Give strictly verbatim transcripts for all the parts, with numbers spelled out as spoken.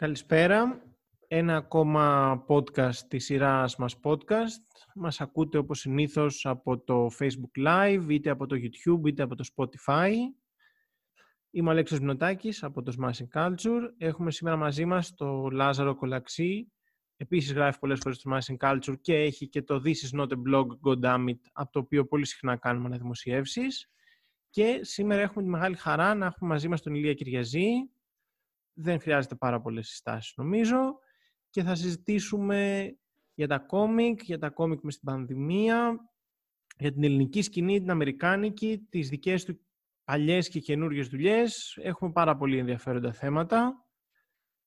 Καλησπέρα. Ένα ακόμα podcast της σειράς μας podcast. Μας ακούτε όπως συνήθως από το Facebook Live, είτε από το YouTube, είτε από το Spotify. Είμαι ο Αλέξης Μινοτάκης από το Smashing Culture. Έχουμε σήμερα μαζί μας τον Λάζαρο Κολαξή. Επίσης γράφει πολλές φορές το Smashing Culture και έχει και το This is not a blog, God damn it, από το οποίο πολύ συχνά κάνουμε αναδημοσιεύσεις. Και σήμερα έχουμε τη μεγάλη χαρά να έχουμε μαζί μας τον Ηλία Κυριαζή. Δεν χρειάζεται πάρα πολλές συστάσεις νομίζω. Και θα συζητήσουμε για τα κόμικ, για τα κόμικ μες στην πανδημία, για την ελληνική σκηνή, την αμερικάνικη, τις δικές του παλιές και καινούριες δουλειές. Έχουμε πάρα πολύ ενδιαφέροντα θέματα.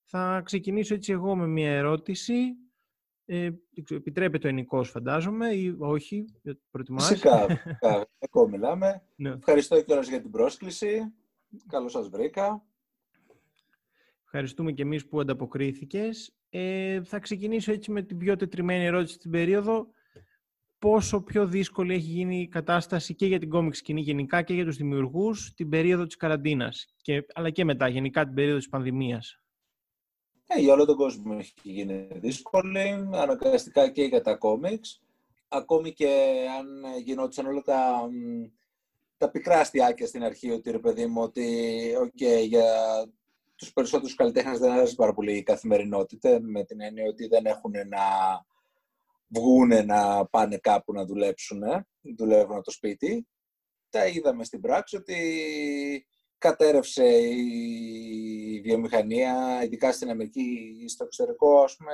Θα ξεκινήσω έτσι εγώ με μια ερώτηση. Ε, επιτρέπεται ο ενοικός φαντάζομαι ή όχι, προτιμάς. Φυσικά, εγώ μιλάμε. Ναι. Ευχαριστώ κιόλας για την πρόσκληση. Καλώς σας βρήκα. Ευχαριστούμε και εμείς που ανταποκρίθηκες. Ε, θα ξεκινήσω έτσι με την πιο τετριμένη ερώτηση στην περίοδο. Πόσο πιο δύσκολη έχει γίνει η κατάσταση και για την κόμικ σκηνή γενικά και για τους δημιουργούς την περίοδο της καραντίνας, και, αλλά και μετά γενικά την περίοδο της πανδημίας. Ε, για όλο τον κόσμο έχει γίνει δύσκολη, αναγκαστικά και για τα κόμικς. Ακόμη και αν γινόντουσαν όλα τα... τα πικρά αστιάκια στην αρχή, ότι ρε παιδί μου, ότι okay, για... τους περισσότερους καλλιτέχνες δεν αλλάζει πάρα πολύ η καθημερινότητα, με την έννοια ότι δεν έχουν να βγούνε να πάνε κάπου να δουλέψουν, δουλεύουν από το σπίτι. Τα είδαμε στην πράξη ότι κατέρευσε η βιομηχανία, ειδικά στην Αμερική, στο εξωτερικό, ας πούμε,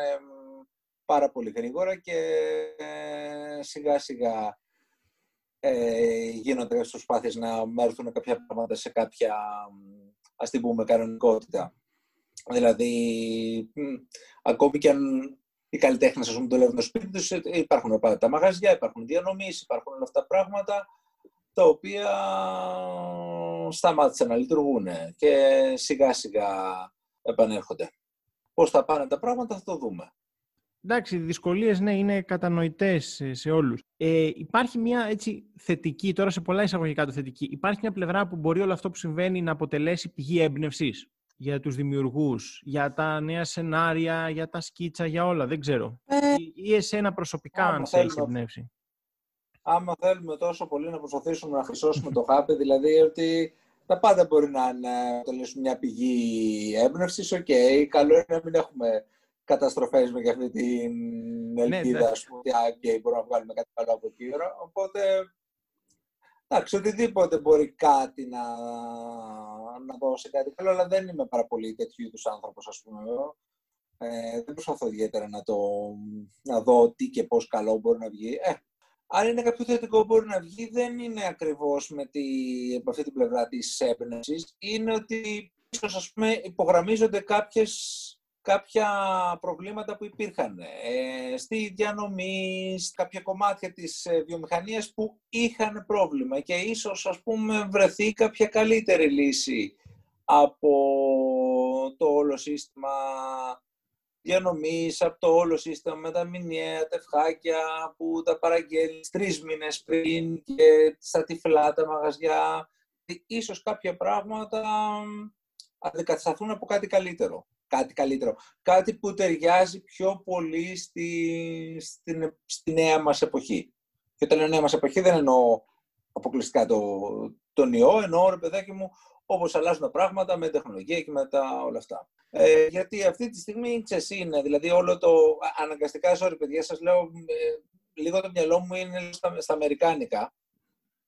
πάρα πολύ γρήγορα και σιγά σιγά ε, γίνονται προσπάθειες να έρθουν κάποια πράγματα σε κάποια... ας την πούμε, κανονικότητα. Δηλαδή, μ, ακόμη και αν οι καλλιτέχνες, ας πούμε, δουλεύουν στο σπίτι τους, υπάρχουν πάντα τα μαγαζιά, υπάρχουν διανομής, υπάρχουν όλα αυτά τα πράγματα, τα οποία σταμάτησαν να λειτουργούν και σιγά-σιγά επανέρχονται. Πώς θα πάνε τα πράγματα θα το δούμε. Εντάξει, οι δυσκολίες, ναι, είναι κατανοητές σε όλους. Ε, υπάρχει μια έτσι θετική, τώρα σε πολλά εισαγωγικά το θετική, υπάρχει μια πλευρά που μπορεί όλο αυτό που συμβαίνει να αποτελέσει πηγή έμπνευσης για τους δημιουργούς, για τα νέα σενάρια, για τα σκίτσα, για όλα, δεν ξέρω. Ε, ή εσένα προσωπικά, αν σε έχει εμπνεύσει. Άμα θέλουμε τόσο πολύ να προσπαθήσουμε να χρυσώσουμε το χάπι, δηλαδή ότι τα πάντα μπορεί να αποτελέσουν μια πηγή έμπνευσης, οκ, okay, καλό είναι να μην έχουμε... καταστροφές με και αυτή την ελπίδα, ναι, ας πούμε, και μπορούμε να βγάλουμε κάτι καλό από εκεί. Οπότε, εντάξει, οτιδήποτε μπορεί κάτι να, να δώσει κάτι καλό, αλλά δεν είμαι πάρα πολύ τέτοιου είδους άνθρωπος, ας πούμε. Ε, δεν προσπαθώ ιδιαίτερα να, το, να δω τι και πώς καλό μπορεί να βγει. Ε, αν είναι κάποιο θετικό μπορεί να βγει, δεν είναι ακριβώς με, τη, με αυτή την πλευρά της έμπνευσης. Είναι ότι, ας πούμε, υπογραμμίζονται κάποιες... κάποια προβλήματα που υπήρχαν ε, στη διανομή, σε κάποια κομμάτια της βιομηχανίας που είχαν πρόβλημα και ίσως, ας πούμε, βρεθεί κάποια καλύτερη λύση από το όλο σύστημα διανομής, από το όλο σύστημα με τα μηνιαία τευχάκια που τα παραγγέλνεις τρεις μήνες πριν και στα τυφλά τα μαγαζιά. Ίσως κάποια πράγματα αντικατασταθούν από κάτι καλύτερο. Κάτι καλύτερο. Κάτι που ταιριάζει πιο πολύ στη, στη, στη νέα μας εποχή. Και όταν λέω νέα μας εποχή δεν εννοώ αποκλειστικά το, τον ιό, εννοώ, ρε παιδάκι μου, όπως αλλάζουν τα πράγματα με τεχνολογία και με τα όλα αυτά. Ε, γιατί αυτή τη στιγμή, ξέρεις, είναι, δηλαδή όλο το αναγκαστικά, sorry παιδιά, σας λέω, ε, λίγο το μυαλό μου είναι στα, στα αμερικάνικα,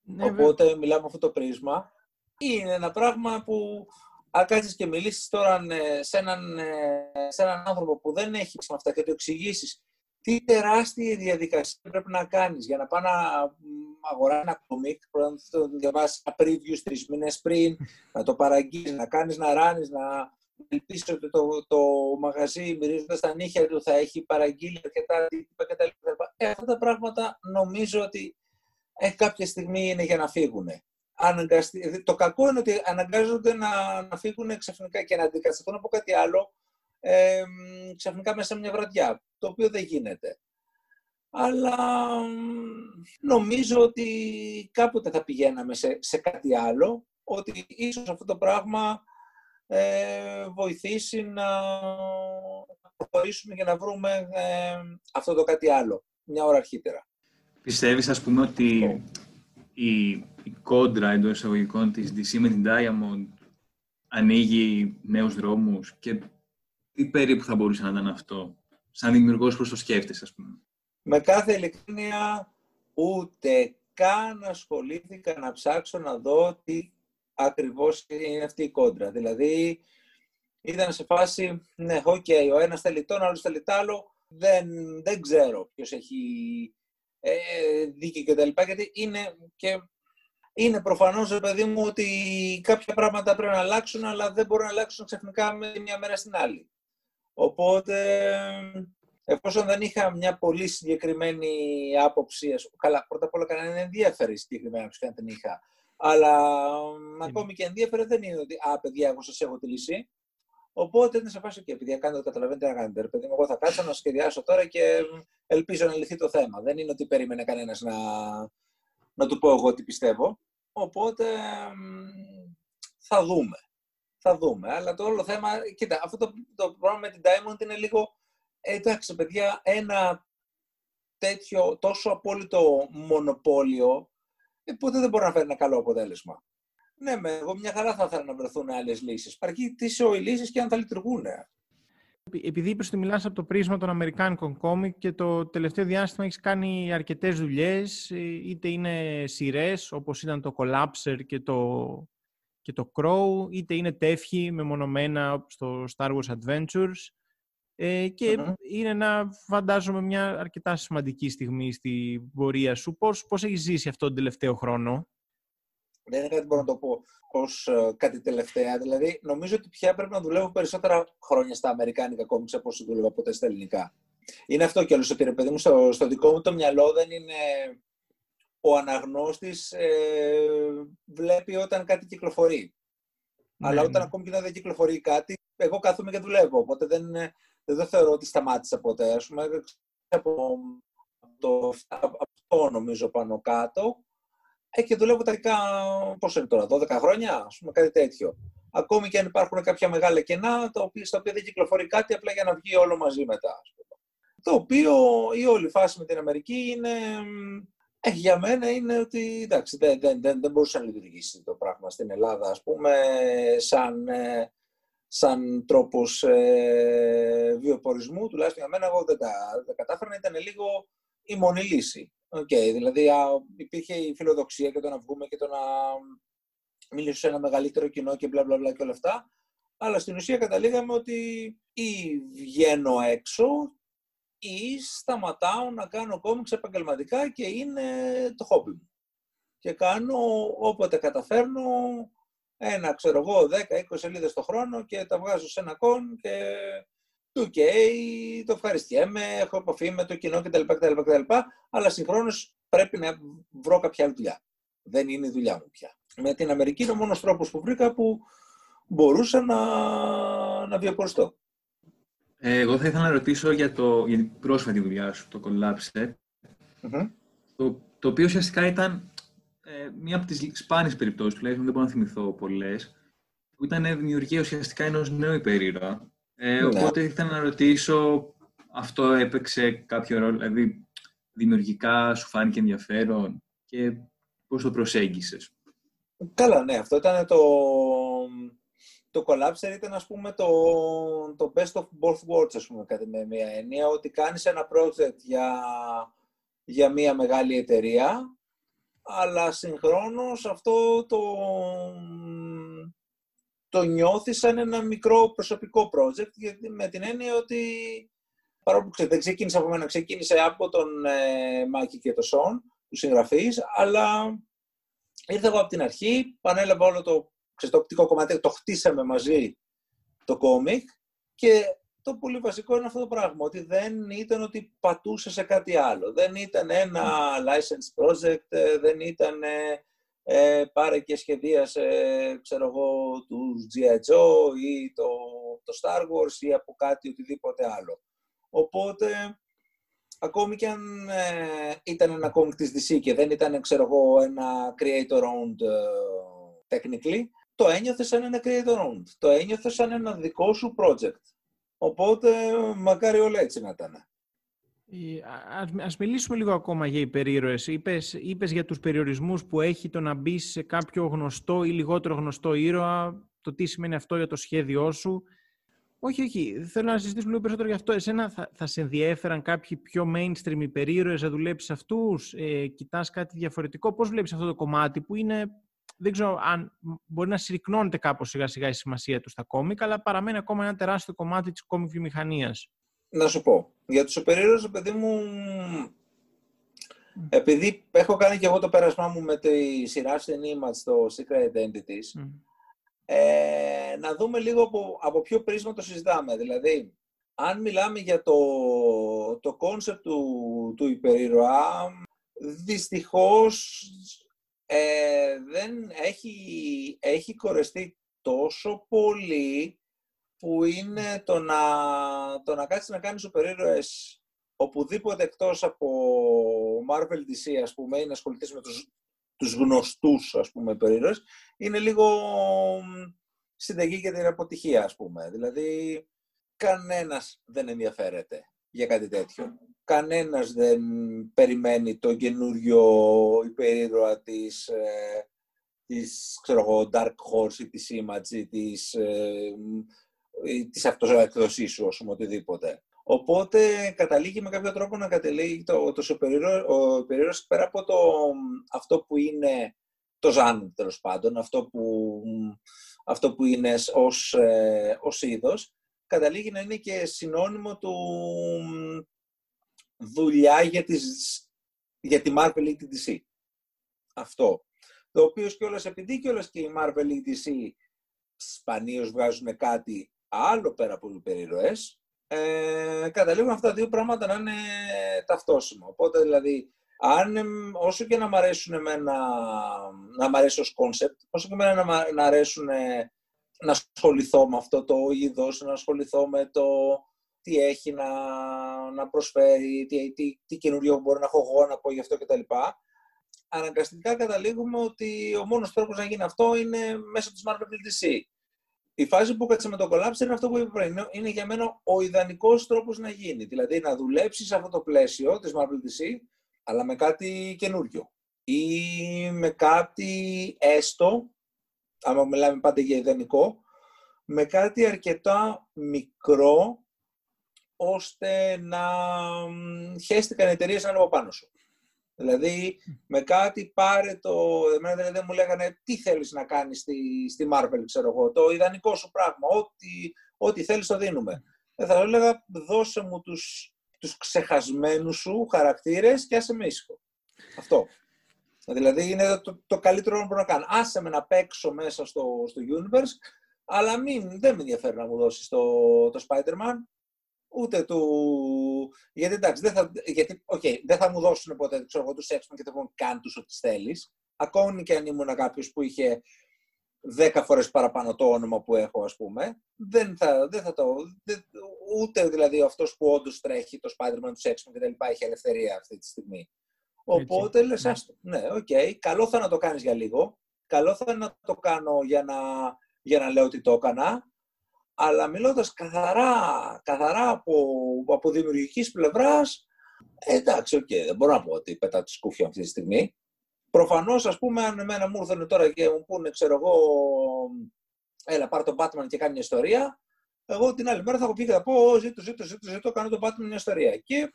ναι, οπότε βέβαια. Μιλάμε αυτό το πρίσμα. Είναι ένα πράγμα που... Αν κάτσεις και μιλήσεις τώρα σε έναν, σε έναν άνθρωπο που δεν έχει με αυτά και το εξηγήσεις τι τεράστια διαδικασία πρέπει να κάνεις για να πάει να αγοράσει ένα κομικ, να το διαβάσεις ένα preview τρεις μήνες πριν, να το παραγγείλεις, να κάνεις να ράνεις, να ελπίσεις ότι το, το, το μαγαζί μυρίζοντας τα νύχια του θα έχει παραγγείλει αρκετά τύπα κτλ. Ε, αυτά τα πράγματα νομίζω ότι ε, κάποια στιγμή είναι για να φύγουν. Το κακό είναι ότι αναγκάζονται να, να φύγουν ξαφνικά και να αντικατασταθούν από κάτι άλλο ε, ξαφνικά μέσα σε μια βραδιά, το οποίο δεν γίνεται. Αλλά νομίζω ότι κάποτε θα πηγαίναμε σε, σε κάτι άλλο, ότι ίσως αυτό το πράγμα ε, βοηθήσει να προχωρήσουμε και να βρούμε ε, αυτό το κάτι άλλο, μια ώρα αρχίτερα. Πιστεύεις, ας πούμε, ότι η, η κόντρα εντός εισαγωγικών της ντι σι με την Diamond ανοίγει νέους δρόμους και τι περίπου θα μπορούσε να ήταν αυτό, σαν δημιουργός πώς το σκέφτεσαι, ας πούμε? Με κάθε ειλικρίνεια, ούτε καν ασχολήθηκα να ψάξω να δω τι ακριβώς είναι αυτή η κόντρα. Δηλαδή, ήταν σε φάση, ναι, οκ, okay, ο ένας θέλει τον, ο άλλος θέλει τ' άλλο, δεν, δεν ξέρω ποιος έχει ε, δίκιο και τα λοιπά, γιατί είναι, και, είναι προφανώς, παιδί μου, ότι κάποια πράγματα πρέπει να αλλάξουν, αλλά δεν μπορούν να αλλάξουν ξαφνικά με μια μέρα στην άλλη. Οπότε, εφόσον δεν είχα μια πολύ συγκεκριμένη άποψη, καλά, πρώτα απ' όλα κανέναν ενδιαφέρει συγκεκριμένα, όπως και αν την είχα, αλλά mm. ακόμη και ενδιαφέρει δεν είναι ότι, α, παιδιά, εγώ σας έχω τη λύση. Οπότε ήταν σε φάση, και επειδή κάνετε, καταλαβαίνετε να κάνετε, παιδί μου, εγώ θα κάτσω να σχεδιάσω τώρα και ελπίζω να λυθεί το θέμα. Δεν είναι ότι περίμενε κανένας να, να του πω εγώ τι πιστεύω. Οπότε θα δούμε. Θα δούμε. Αλλά το όλο θέμα, κοίτα, αυτό το, το πρόβλημα με την Diamond είναι λίγο, εντάξει παιδιά, ένα τέτοιο τόσο απόλυτο μονοπόλιο, ποτέ δεν μπορεί να φέρει ένα καλό αποτέλεσμα. Ναι, με, εγώ μια χαρά θα ήθελα να βρεθούν άλλες λύσεις. Αρκεί τι οι λύσεις και αν θα λειτουργούν. Επειδή είπες ότι μιλάς από το πρίσμα των αμερικάνικων κόμικ και το τελευταίο διάστημα έχεις κάνει αρκετές δουλειές, είτε είναι σειρές όπως ήταν το Collapser και το, και το Crow, είτε είναι τεύχη μεμονωμένα όπως το Star Wars Adventures. Ε, και mm-hmm. είναι ένα, φαντάζομαι, μια αρκετά σημαντική στιγμή στην πορεία σου. Πώς, πώς έχεις ζήσει αυτόν τον τελευταίο χρόνο? Δεν είναι κάτι που μπορώ να το πω ως ε, κάτι τελευταία. Δηλαδή, νομίζω ότι πια πρέπει να δουλεύω περισσότερα χρόνια στα αμερικάνικα κόμιξ από όσο δούλευα ποτέ στα ελληνικά. Είναι αυτό κιόλας, ότι ρε παιδί μου, στο, στο δικό μου το μυαλό δεν είναι. Ο αναγνώστης ε, βλέπει όταν κάτι κυκλοφορεί. Ναι, αλλά όταν ναι. ακόμη και δεν κυκλοφορεί κάτι, εγώ κάθομαι και δουλεύω. Οπότε δεν, δεν θεωρώ ότι σταμάτησα ποτέ. Ας πούμε, από το αυτό νομίζω πάνω κάτω. Ε, και δουλεύω τα δικά, πώς είναι τώρα, δώδεκα χρόνια, ας πούμε, κάτι τέτοιο. Ακόμη και αν υπάρχουν κάποια μεγάλα κενά, τα οποία, στα οποία δεν κυκλοφορεί κάτι, απλά για να βγει όλο μαζί μετά, ας πούμε. Το οποίο η όλη φάση με την Αμερική είναι, ε, για μένα είναι ότι, εντάξει, δεν, δεν, δεν, δεν μπορούσε να λειτουργήσει το πράγμα στην Ελλάδα, ας πούμε, σαν, σαν τρόπος ε, βιοπορισμού, τουλάχιστον για μένα, εγώ δεν τα, τα κατάφερα, ήταν λίγο η μόνη λύση. Okay, δηλαδή α, υπήρχε η φιλοδοξία και το να βγούμε και το να μιλήσω σε ένα μεγαλύτερο κοινό και μπλα μπλα μπλα και όλα αυτά, αλλά στην ουσία καταλήγαμε ότι ή βγαίνω έξω ή σταματάω να κάνω κόμιξ επαγγελματικά και είναι το χόμπι μου. Και κάνω όποτε καταφέρνω ένα, ξέρω εγώ, δέκα είκοσι σελίδες το χρόνο και τα βγάζω σε ένα κον και του okay, και το ευχαριστιέμαι, έχω επαφή με το κοινό κτλ. Αλλά συγχρόνως πρέπει να βρω κάποια άλλη δουλειά. Δεν είναι η δουλειά μου πια. Με την Αμερική είναι ο μόνος τρόπος που βρήκα που μπορούσα να, να βιοποριστώ. Ε, εγώ θα ήθελα να ρωτήσω για, το, για την πρόσφατη δουλειά σου, το Collapse, mm-hmm. το, το οποίο ουσιαστικά ήταν ε, μία από τις σπάνιες περιπτώσεις, τουλάχιστον δεν μπορώ να θυμηθώ πολλές, που ήταν δημιουργία ουσιαστικά ενός νέου υπερήρωα. Ε, οπότε ναι. ήθελα να ρωτήσω, αυτό έπαιξε κάποιο ρόλο, δηλαδή δημιουργικά σου φάνηκε ενδιαφέρον και πώς το προσέγγισες? Καλά, ναι, αυτό ήταν το, το Collapser, ήταν ας πούμε το, το best of both worlds, ας πούμε, κάτι με μια έννοια, ότι κάνεις ένα project για, για μια μεγάλη εταιρεία, αλλά συγχρόνως αυτό το... το νιώθει σαν ένα μικρό προσωπικό project, γιατί με την έννοια ότι παρόλο που δεν ξεκίνησε από μένα, ξεκίνησε από τον ε, Μάκη και τον Σον, τους συγγραφείς, αλλά ήρθα εγώ από την αρχή, πανέλαβα όλο το, ξέρεις, το οπτικό κομμάτι, το χτίσαμε μαζί το κόμικ και το πολύ βασικό είναι αυτό το πράγμα, ότι δεν ήταν ότι πατούσε σε κάτι άλλο, δεν ήταν ένα license project, δεν ήταν... Ε, Ε, πάρε και σχεδίασε, ξέρω εγώ, τους τζι άι. Joe ή το, το Star Wars ή από κάτι οτιδήποτε άλλο. Οπότε, ακόμη και αν ε, ήταν ένα κόμικ της ντι σι και δεν ήταν, ξέρω εγώ, ένα creator-owned ε, technically, το ένιωθε σαν ένα creator-owned, το ένιωθε σαν ένα δικό σου project. Οπότε μακάρι όλα έτσι να ήταν. Ας, ας μιλήσουμε λίγο ακόμα για υπερήρωες. Είπες, είπες για τους περιορισμούς που έχει το να μπει σε κάποιο γνωστό ή λιγότερο γνωστό ήρωα, το τι σημαίνει αυτό για το σχέδιό σου. Όχι, όχι. Θέλω να συζητήσουμε λίγο περισσότερο γι' αυτό. Εσένα θα, θα σε ενδιέφεραν κάποιοι πιο mainstream υπερήρωες να δουλέψεις αυτούς, ε, κοιτάς κάτι διαφορετικό. Πώς βλέπεις αυτό το κομμάτι που είναι, δεν ξέρω αν μπορεί να συρρυκνώνεται κάπως σιγά σιγά η σημασία του στα κόμικ, αλλά παραμένει ακόμα ένα τεράστιο κομμάτι της κόμικ βιομηχανίας. Να σου πω. Για τους υπερήρωες, παιδί μου, mm. επειδή έχω κάνει και εγώ το πέρασμά μου με τη σειρά στην Image, στο Secret Identities, mm. Ε, να δούμε λίγο από, από ποιο πρίσμα το συζητάμε. Δηλαδή, αν μιλάμε για το, το κόνσεπτ του, του υπερήρωα, δυστυχώς ε, δεν έχει, έχει κορεστεί τόσο πολύ που είναι το να, το να κάτσεις να κάνεις υπερήρωες οπουδήποτε εκτός από Marvel ντι σι, ας πούμε, ή να ασχοληθείς με τους τους γνωστούς, ας πούμε, υπερήρωες, είναι λίγο συνταγή για την αποτυχία, ας πούμε. Δηλαδή, κανένας δεν ενδιαφέρεται για κάτι τέτοιο. Κανένας δεν περιμένει το καινούριο υπερήρωα της, ε, της ξέρω εγώ, Dark Horse ή της Image ή της, ε, της αυτοεκδοσής σου, ας πούμε, οτιδήποτε. Οπότε καταλήγει με κάποιο τρόπο να καταλήγει το, το υπερήρωας πέρα από το, αυτό που είναι το ζάνι, τέλος πάντων, αυτό που, αυτό που είναι ως, ε, ως είδος, καταλήγει να είναι και συνώνυμο του δουλειά για, τις, για τη Marvel ή τη ντι σι. Αυτό. Το οποίο κιόλας, επειδή κιόλας και η Marvel ή η ντι σι σπανίως βγάζουν κάτι άλλο πέρα από τους υπερήρωες, Ε, καταλήγουν αυτά τα δύο πράγματα να είναι ταυτόσιμα. Οπότε, δηλαδή, αν, όσο και να μ' αρέσουν εμένα, να μ' αρέσει ως κόνσεπτ, όσο και εμένα να, να αρέσουν να ασχοληθώ με αυτό το είδος, να ασχοληθώ με το τι έχει να, να προσφέρει, τι, τι, τι καινούριο μπορώ να έχω εγώ να πω γι' αυτό κτλ. Αναγκαστικά καταλήγουμε ότι ο μόνος τρόπος να γίνει αυτό είναι μέσω της Marvel ντι σι. Η φάση που έκατσε με τον Collapser είναι αυτό που είπα πριν. Είναι για μένα ο ιδανικός τρόπος να γίνει. Δηλαδή να δουλέψει σε αυτό το πλαίσιο της Marvel ντι σι, αλλά με κάτι καινούριο. Ή με κάτι έστω, άμα μιλάμε πάντα για ιδανικό, με κάτι αρκετά μικρό, ώστε να χέστηκαν εταιρείες να είναι από πάνω σου. Δηλαδή, με κάτι πάρε το... Εμένα δηλαδή, δεν μου λέγανε τι θέλεις να κάνεις στη, στη Marvel, ξέρω εγώ. Το ιδανικό σου πράγμα, ό,τι, ό,τι θέλεις το δίνουμε. Ε, θα έλεγα, δώσε μου τους, τους ξεχασμένους σου χαρακτήρες και άσε με ήσυχο. Αυτό. Δηλαδή, είναι το, το καλύτερο που μπορώ να κάνω. Άσε με να παίξω μέσα στο, στο universe, αλλά μην, δεν με ενδιαφέρει να μου δώσεις το, το Spider-Man. Ούτε του... Γιατί εντάξει, δεν θα, γιατί, okay, δεν θα μου δώσουν ποτέ, ξέρω εγώ, τους έξω και θα πούν καν τους ό,τι θέλεις. Ακόμη και αν ήμουν κάποιος που είχε δέκα φορές παραπάνω το όνομα που έχω, ας πούμε, δεν θα, δεν θα το... Δεν, ούτε δηλαδή αυτός που όντως τρέχει το Spider-Man, τους έξω και τα λοιπά, έχει ελευθερία αυτή τη στιγμή. Οπότε έτσι, λες, ναι. Άστο, ναι, οκ, okay, καλό θα να το κάνεις για λίγο. Καλό θα να το κάνω για να, για να λέω ότι το έκανα. Αλλά μιλώντας καθαρά, καθαρά από, από δημιουργικής πλευράς, εντάξει, οκ, okay, δεν μπορώ να πω ότι πετάω τη σκούφια αυτή τη στιγμή. Προφανώς, ας πούμε, αν εμένα μου ήρθανε τώρα και μου πούνε, ξέρω εγώ, έλα, πάρε τον Batman και κάνει μια ιστορία, εγώ την άλλη μέρα θα βγει και θα πω, ζήτω, ζήτω, ζήτω, ζήτω, κάνω τον Batman μια ιστορία. Και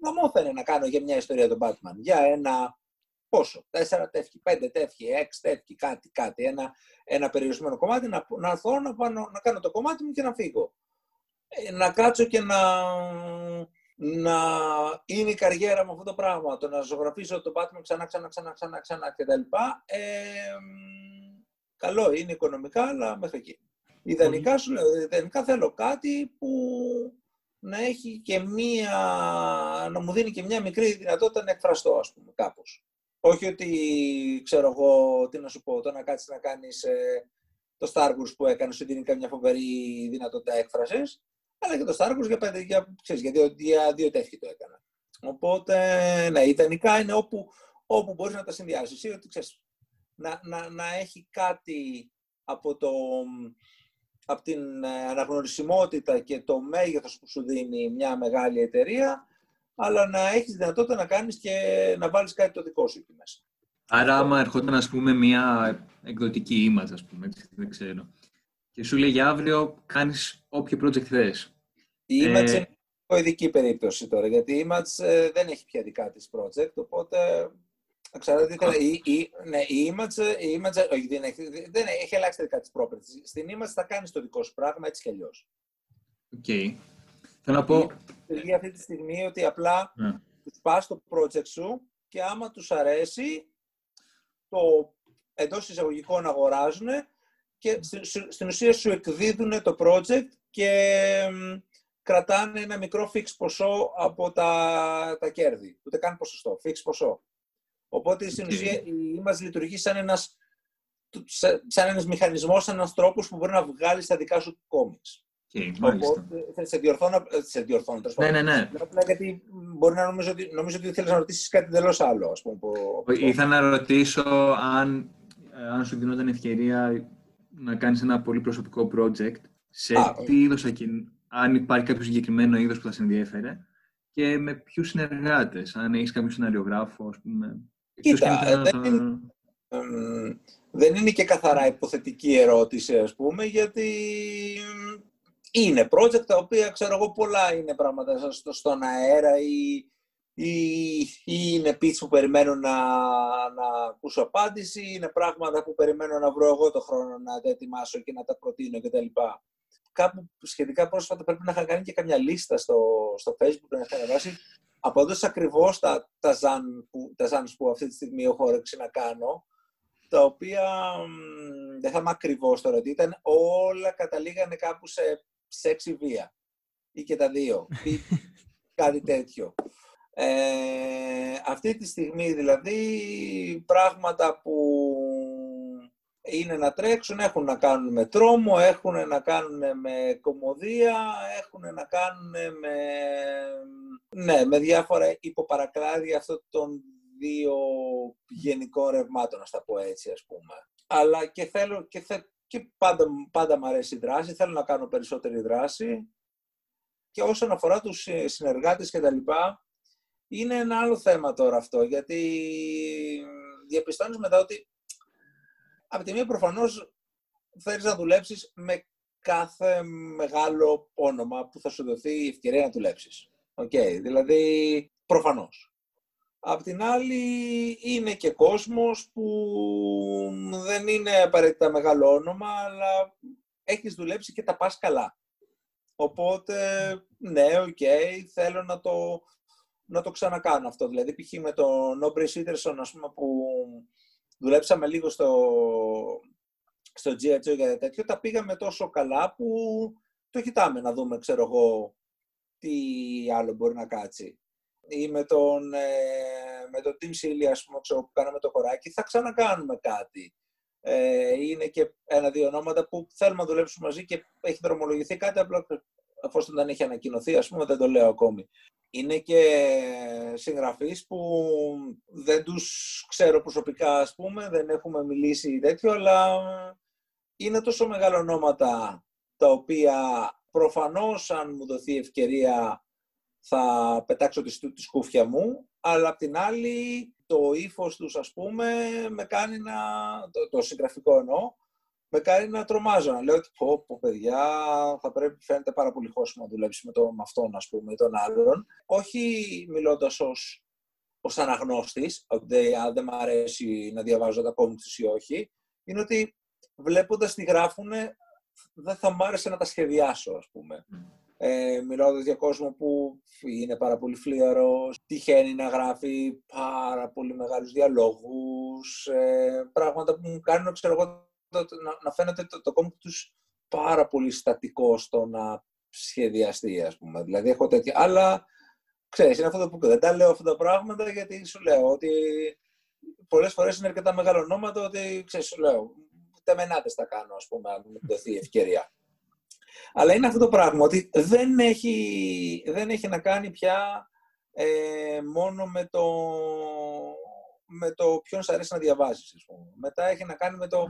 θα μου έφερε να κάνω για μια ιστορία τον Batman, για ένα πόσο, τέσσερα τεύχη, πέντε τεύχη, έξι τεύχη, κάτι, κάτι, ένα, ένα περιορισμένο κομμάτι, να, να έρθω, να, πάνω, να κάνω το κομμάτι μου και να φύγω. Να κάτσω και να, να είναι η καριέρα μου αυτό το πράγμα, το να ζωγραφίσω το Batman ξανά, ξανά, ξανά, ξανά, ξανά κτλ. Ε, καλό είναι οικονομικά, αλλά μέχρι εκεί. Ιδανικά σου λέω, ιδανικά θέλω κάτι που να έχει και μία, να μου δίνει και μία μικρή δυνατότητα να εκφραστώ, ας πούμε, κάπως. Όχι ότι, ξέρω εγώ, τι να σου πω, το να κάτσεις να κάνεις ε, το Star Wars που έκανες, σου δίνει καμιά φοβερή δυνατότητα έκφρασης, αλλά και το Star Wars για, για, για, ξέρεις, για δύο, για δύο τεύχη το έκανα. Οπότε, ναι, ιδανικά είναι όπου, όπου μπορείς να τα συνδυάσεις ή ότι, ξέρεις, να, να, να έχει κάτι από, το, από την αναγνωρισιμότητα και το μέγεθος που σου δίνει μια μεγάλη εταιρεία, αλλά να έχεις δυνατότητα να κάνεις και να βάλεις κάτι το δικό σου εκεί μέσα. Άρα άμα ερχόταν, ας πούμε, μια εκδοτική image, ας πούμε, δεν ξέρω, και σου λέει για αύριο κάνεις όποιο project θες. Η image ε... είναι πιο ειδική περίπτωση τώρα, γιατί η image ε, δεν έχει πια δικά της project, οπότε ξέρετε, oh. η, η, ναι, η image, η image όχι, δεν, έχει, δεν έχει αλλάξει δικά της properties. Στην image θα κάνεις το δικό σου πράγμα, έτσι κι αλλιώς. Οκ. Okay. Θέλω να πω... Η αυτή τη στιγμή ότι απλά yeah. τους πας το project σου και άμα τους αρέσει, το εντός εισαγωγικών αγοράζουν και στην ουσία σου εκδίδουν το project και κρατάνε ένα μικρό fix ποσό από τα, τα κέρδη. Ούτε καν ποσοστό, fix ποσό. Οπότε στην ουσία η μας λειτουργεί σαν ένας, σαν ένας μηχανισμός, σαν ένας τρόπος που μπορεί να βγάλεις τα δικά σου κόμιξ. Okay, οπότε, σε διορθώνω, σε διορθώνω τρεις ναι, ναι, ναι. Γιατί μπορεί να νομίζω ότι, νομίζω ότι θέλεις να ρωτήσεις κάτι τελώς άλλο, ας πούμε. Ήθελα να ρωτήσω αν, αν σου δινόταν ευκαιρία να κάνεις ένα πολύ προσωπικό project, σε Α, τι είδος, αν υπάρχει κάποιο συγκεκριμένο είδος που θα σε ενδιέφερε και με ποιους συνεργάτες, αν έχεις κάποιο σεναριογράφο, ας πούμε. Κοίτα, δεν, θα... είναι, εμ, δεν είναι και καθαρά υποθετική ερώτηση, ας πούμε, γιατί... Είναι project τα οποία, ξέρω εγώ, πολλά είναι πράγματα στο, στον αέρα ή, ή, ή είναι pitch που περιμένω να, να ακούσω απάντηση, είναι πράγματα που περιμένω να βρω εγώ το χρόνο να τα ετοιμάσω και να τα προτείνω κτλ. Κάπου σχετικά πρόσφατα πρέπει να είχα κάνει και καμιά λίστα στο, στο Facebook να είχα ανεβάσει από όντως ακριβώς τα, τα ζαν που, που αυτή τη στιγμή έχω όρεξη να κάνω, τα οποία, μ, δεν θα είμαι ακριβώς τώρα, ότι ήταν όλα καταλήγανε κάπου σε σεξ ή βία ή και τα δύο ή κάτι τέτοιο. Ε, αυτή τη στιγμή δηλαδή πράγματα που είναι να τρέξουν έχουν να κάνουν με τρόμο, έχουν να κάνουν με κωμωδία, έχουν να κάνουν με, ναι, με διάφορα υποπαρακλάδια αυτών των δύο γενικών ρευμάτων, να τα πω έτσι, ας πούμε. Αλλά και θέλω και θέλω και πάντα, πάντα μου αρέσει η δράση, θέλω να κάνω περισσότερη δράση και όσον αφορά τους συνεργάτες και τα λοιπά, είναι ένα άλλο θέμα τώρα αυτό, γιατί διαπιστώνεις μετά ότι από τη μία προφανώς θέλεις να δουλέψεις με κάθε μεγάλο όνομα που θα σου δοθεί η ευκαιρία να δουλέψεις. Οκ, okay, δηλαδή προφανώς. Απ' την άλλη, είναι και κόσμος που δεν είναι απαραίτητα μεγάλο όνομα, αλλά έχεις δουλέψει και τα πας καλά. Οπότε, ναι, οκ, okay, θέλω να το, να το ξανακάνω αυτό. Δηλαδή, π.χ. με τον Νόμπρι Σίτερσον, ας πούμε, που δουλέψαμε λίγο στο, στο τζι άι. Joe για τέτοιο, τα πήγαμε τόσο καλά που το κοιτάμε να δούμε, ξέρω εγώ, τι άλλο μπορεί να κάτσει. Ή με τον, με τον Team Silly, ας πούμε, που κάναμε το χωράκι, θα ξανακάνουμε κάτι. Είναι και ένα-δύο ονόματα που θέλουμε να δουλέψουμε μαζί και έχει δρομολογηθεί κάτι, απλά εφόσον δεν έχει ανακοινωθεί, ας πούμε, δεν το λέω ακόμη. Είναι και συγγραφείς που δεν τους ξέρω προσωπικά, ας πούμε, δεν έχουμε μιλήσει τέτοιο, αλλά είναι τόσο μεγάλα ονόματα τα οποία προφανώς, αν μου δοθεί ευκαιρία, θα πετάξω τη, τη σκούφια μου, αλλά απ' την άλλη το ύφος τους, ας πούμε, με κάνει να, το, το συγγραφικό εννοώ, με κάνει να τρομάζω, να λέω ότι πω, πω παιδιά, θα πρέπει, φαίνεται πάρα πολύ χώσιμο να δουλέψει με, το, με αυτόν, ας πούμε, ή τον άλλον. Όχι μιλώντας ως, ως αναγνώστης, ότι αν δεν μ' αρέσει να διαβάζω τα κόμικς τους ή όχι, είναι ότι βλέποντας τι γράφουνε, δεν θα μ' άρεσε να τα σχεδιάσω, ας πούμε. Ε, μιλώντας για κόσμο που είναι πάρα πολύ φλίαρος, τυχαίνει να γράφει πάρα πολύ μεγάλους διαλόγους, ε, πράγματα που μου κάνουν, ξέρω εγώ, να, να φαίνεται το, το κόμμα τους πάρα πολύ στατικό στο να σχεδιαστεί, ας πούμε. Δηλαδή έχω τέτοια, αλλά ξέρεις, είναι αυτό που δεν τα λέω αυτά τα πράγματα, γιατί σου λέω ότι πολλές φορές είναι αρκετά μεγάλο ονόματα, ότι ξέρεις, σου λέω, τεμενάτες τα κάνω, ας πούμε, αν μου δοθεί η ευκαιρία. Αλλά είναι αυτό το πράγμα, ότι δεν έχει, δεν έχει να κάνει πια ε, μόνο με το, με το ποιον σ' αρέσει να διαβάζεις, ας πούμε. Μετά έχει να κάνει με το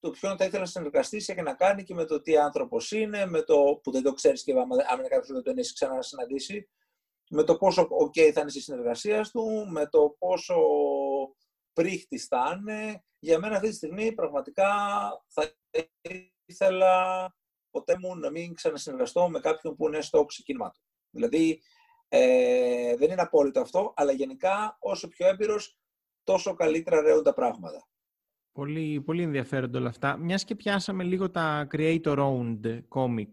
το ποιον θα ήθελα να συνεργαστείς, έχει να κάνει και με το τι άνθρωπος είναι, με το που δεν το ξέρεις και αν είναι κάποιος που δεν τον έχεις ξανά να συναντήσει, με το πόσο ok θα είναι στη συνεργασία του, με το πόσο πρίχτης θα είναι. Για μένα αυτή τη στιγμή πραγματικά θα ήθελα ποτέ μου να μην ξανασυνεργαστώ με κάποιον που είναι στο ξεκίνημα του. Δηλαδή, ε, δεν είναι απόλυτο αυτό, αλλά γενικά όσο πιο έμπειρος, τόσο καλύτερα ρέουν τα πράγματα. Πολύ, πολύ ενδιαφέροντα όλα αυτά. Μιας και πιάσαμε λίγο τα creator-owned comic,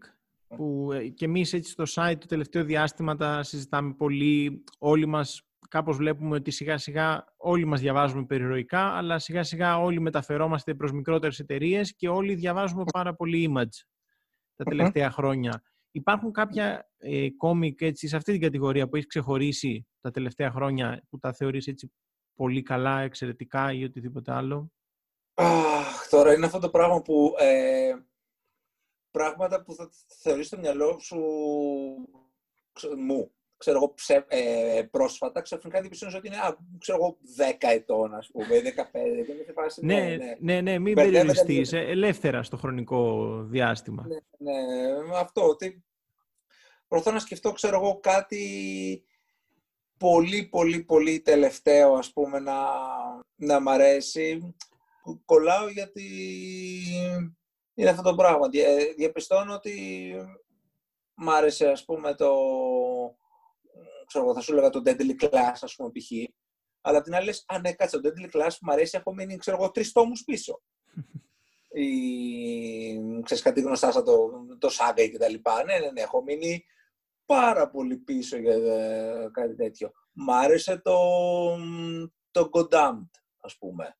που και εμείς έτσι στο site το τελευταίο διάστημα τα συζητάμε πολύ, όλοι μας κάπως βλέπουμε ότι σιγά σιγά όλοι μας διαβάζουμε περιεροϊκά, αλλά σιγά σιγά όλοι μεταφερόμαστε προς μικρότερες εταιρείες και όλοι διαβάζουμε πάρα πολύ Image τα τελευταία χρόνια. Υπάρχουν κάποια ε, comic έτσι, σε αυτή την κατηγορία που έχει ξεχωρίσει τα τελευταία χρόνια, που τα θεωρείς έτσι πολύ καλά, εξαιρετικά ή οτιδήποτε άλλο? Αχ, τώρα είναι αυτό το πράγμα που ε, πράγματα που θα θεωρείς το μυαλό σου ξε, μου, ξέρω εγώ, ψε, ε, πρόσφατα, ξαφνικά διαπιστώνεις ότι είναι, α, ξέρω εγώ, δέκα ετών, ας πούμε, δεκαπέντε, ναι, ναι, ναι, ναι, ναι, μην περιοριστείς, ε, ελεύθερα στο χρονικό διάστημα. Ναι, ναι, αυτό, ότι προσπαθώ να σκεφτώ, ξέρω εγώ, κάτι πολύ, πολύ, πολύ τελευταίο, ας πούμε, να, να μ' αρέσει. Κολλάω γιατί είναι αυτό το πράγμα. Διαπιστώνω ότι μ' άρεσε, ας πούμε, το, ξέρω, θα σου έλεγα το Deadly Class, ας πούμε, π.χ. Αλλά απ' την άλλη λες, α, ναι, κάτσε, το Deadly Class που μ' αρέσει, έχω μείνει, ξέρω εγώ, τρεις τόμους πίσω. Ή, ξέρεις, κάτι γνωστά σαν το, το Saga και τα λοιπά. Ναι, ναι, ναι, έχω μείνει πάρα πολύ πίσω για ε, κάτι τέτοιο. Μ' άρεσε το, το God damn it, ας πούμε.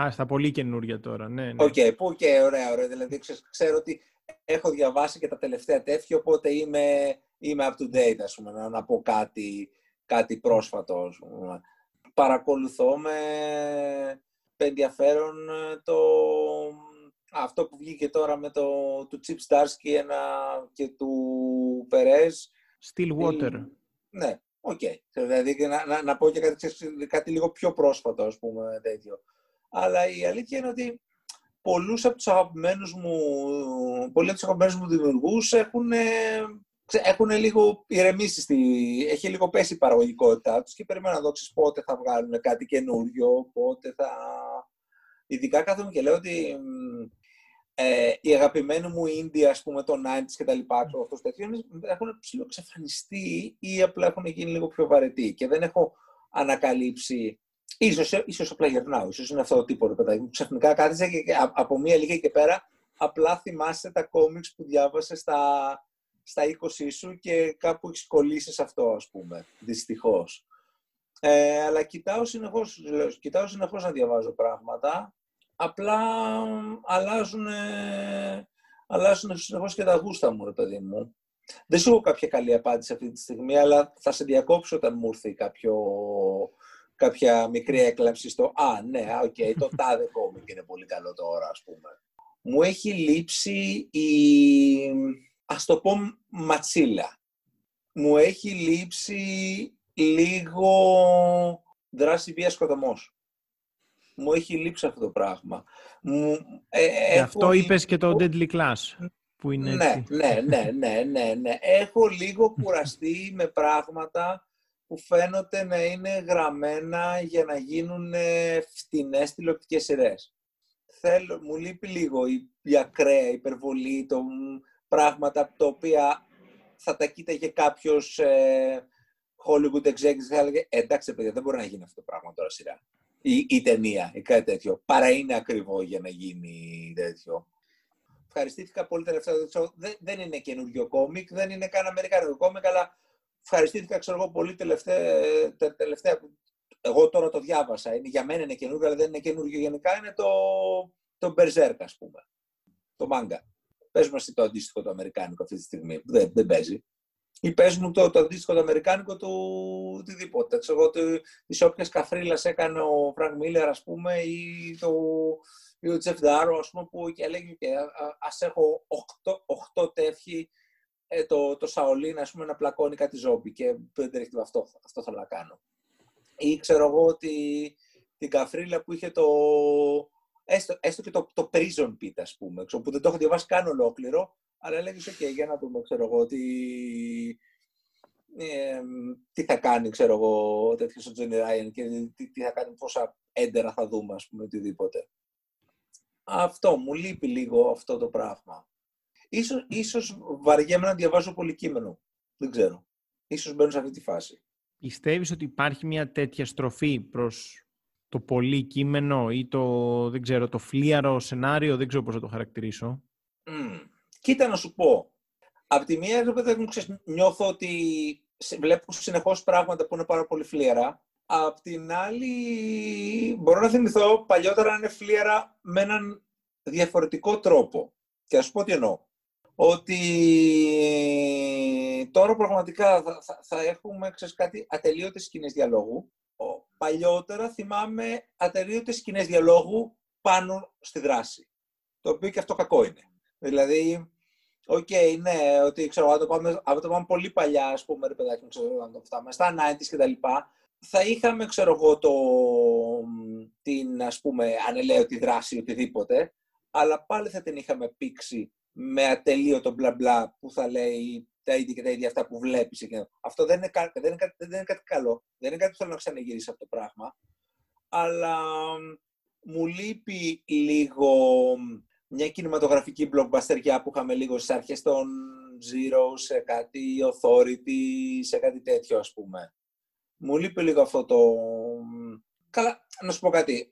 Α, στα πολύ καινούρια τώρα, ναι. Οκ, ναι. Okay, okay, ωραία, ωραία. Δηλαδή, ξέρω, ξέρω ότι έχω διαβάσει και τα τελευταία τέτοια, οπότε είμαι, είμαι up to date, ας πούμε, να, να πω κάτι, κάτι πρόσφατο, ας πούμε. Παρακολουθώ με ενδιαφέρον το, αυτό που βγήκε τώρα με το του Chip Starsky ένα, και του Perez. Still water. Η, ναι, οκ. Okay. Δηλαδή, να, να, να πω και κάτι, κάτι λίγο πιο πρόσφατο, ας πούμε, τέτοιο. Αλλά η αλήθεια είναι ότι πολλούς από τους αγαπημένους μου, πολλοί από τους αγαπημένους μου δημιουργούς έχουν, έχουν λίγο ηρεμήσει, στη, έχει λίγο πέσει η παραγωγικότητά τους και περιμένω να δόξεις πότε θα βγάλουν κάτι καινούριο, πότε θα... Ειδικά κάθομαι και λέω ότι ε, οι αγαπημένοι μου indie, ας πούμε, των ενενήντα και τα λοιπά, αυτούς τέτοιους, έχουν ψηλοξεφανιστεί ή απλά έχουν γίνει λίγο πιο βαρετοί και δεν έχω ανακαλύψει. Ίσως, ίσως απλά γερνάω, ίσως είναι αυτό το τύπο, ρε παιδάκι μου. Ξαφνικά κάθισα και από μία λίγη και πέρα απλά θυμάσαι τα κόμιξ που διάβασες στα, στα είκοσι σου και κάπου έχεις κολλήσει σε αυτό, ας πούμε, δυστυχώς. Ε, αλλά κοιτάω συνεχώς, λέω, κοιτάω συνεχώς να διαβάζω πράγματα, απλά αλλάζουν, αλλάζουν συνεχώς και τα γούστα μου, ρε παιδί μου. Δεν σου έχω κάποια καλή απάντηση αυτή τη στιγμή, αλλά θα σε διακόψω όταν μου έρθει κάποιο... κάποια μικρή έκλαψη στο «Α, ναι, οκ, okay, το τάδε κόμικ είναι πολύ καλό τώρα», ας πούμε. Μου έχει λείψει η, ας το πω, ματσίλα. Μου έχει λείψει λίγο δράση, βία, σκοτωμός. Μου έχει λείψει αυτό το πράγμα. Μου, ε, Γι' αυτό έχω... είπες και το Deadly Class, που είναι ναι, έτσι. Ναι, ναι, ναι, ναι, ναι. Έχω λίγο κουραστεί με πράγματα... που φαίνονται να είναι γραμμένα για να γίνουν φτηνές τηλεοπτικές σειρές. Θέλω, μου λείπει λίγο η, η ακραία υπερβολή, το, πράγματα από τα οποία θα τα κοίταγε κάποιος ε, Hollywood executive, θα έλεγε «Εντάξει, παιδιά, δεν μπορεί να γίνει αυτό το πράγμα τώρα σειρά» ή, ή ταινία ή κάτι τέτοιο, παρά είναι ακριβό για να γίνει τέτοιο. Ευχαριστήθηκα πολύ τελευταία, δεν, δεν είναι καινούριο κόμικ, δεν είναι καν αμερικάνικο κόμικ, αλλά ευχαριστήθηκα, ξέρω εγώ, πολύ τελευταία, τελευταία. Εγώ τώρα το διάβασα. Είναι, για μένα είναι καινούργιο, αλλά δεν είναι καινούργιο γενικά. Είναι το, το Berserk, ας πούμε. Το μάγκα. Πες μου το αντίστοιχο το αμερικάνικο αυτή τη στιγμή. Δεν, δεν παίζει. Ή πες μου το, το αντίστοιχο το αμερικάνικο του οτιδήποτε. Ξέρω εγώ, τις όποιες καφρίλας έκανε ο Φρανκ Μίλλερ, ας πούμε, ή, το, ή ο Τζεφ Ντάρο, ας πούμε, που και έλεγε και ας έχω οκτώ τεύχη. Ε, το, το Σαολίν, ας πούμε, να πλακώνει κάτι ζόμπι και δεν τρέχει το αυτό, αυτό θέλω να κάνω. Ή ξέρω εγώ ότι την καφρίλα που είχε το έστω, έστω και το, το Prison Pit, ας πούμε, ξέρω, που δεν το έχω διαβάσει καν ολόκληρο, αλλά λέγεις, ok, για να δούμε, ξέρω εγώ, τι, ε, τι θα κάνει, ξέρω εγώ, τέτοιος ο Τζόνι Ράιεν και τι, τι θα κάνει, πόσα έντερα θα δούμε, ας πούμε, οτιδήποτε. Αυτό, μου λείπει λίγο αυτό το πράγμα. Ίσως, ίσως βαριέμαι να διαβάζω πολύ κείμενο. Δεν ξέρω. Ίσως μπαίνω σε αυτή τη φάση. Πιστεύεις ότι υπάρχει μια τέτοια στροφή προς το πολύ κείμενο ή το, δεν ξέρω, το φλίαρο σενάριο, δεν ξέρω πώς θα το χαρακτηρίσω. Mm. Κοίτα να σου πω. Απ' τη μία, νιώθω ότι βλέπω συνεχώς πράγματα που είναι πάρα πολύ φλίαρα. Απ' την άλλη, μπορώ να θυμηθώ παλιότερα να είναι φλίαρα με έναν διαφορετικό τρόπο. Και να σου πω τι εννοώ. Ότι τώρα πραγματικά θα, θα, θα έχουμε, ξέρεις, κάτι ατελείωτες σκηνές διαλόγου. Παλιότερα θυμάμαι ατελείωτες σκηνές διαλόγου πάνω στη δράση. Το οποίο και αυτό κακό είναι. Δηλαδή, οκ, okay, ναι, ότι ξέρω, αν το πάμε, αν το πάμε πολύ παλιά, ας πούμε, ρε παιδάκι μου, ξέρω, αν το φτάμε στα ενενήντα και τα λοιπά, θα είχαμε, ξέρω εγώ, το, την, ας πούμε, ανελαίωτη δράση, οτιδήποτε, αλλά πάλι θα την είχαμε πήξει με ατελείωτο μπλα μπλα που θα λέει τα ίδια και τα ίδια αυτά που βλέπεις. Αυτό δεν είναι, κα, δεν, είναι κάτι, δεν είναι κάτι καλό. Δεν είναι κάτι που θέλω να ξαναγυρίσει αυτό το πράγμα. Αλλά μου λείπει λίγο μια κινηματογραφική blockbusterιά που είχαμε λίγο στις αρχές των Zero, σε κάτι Authority, σε κάτι τέτοιο, ας πούμε. Μου λείπει λίγο αυτό το... Καλά, να σου πω κάτι.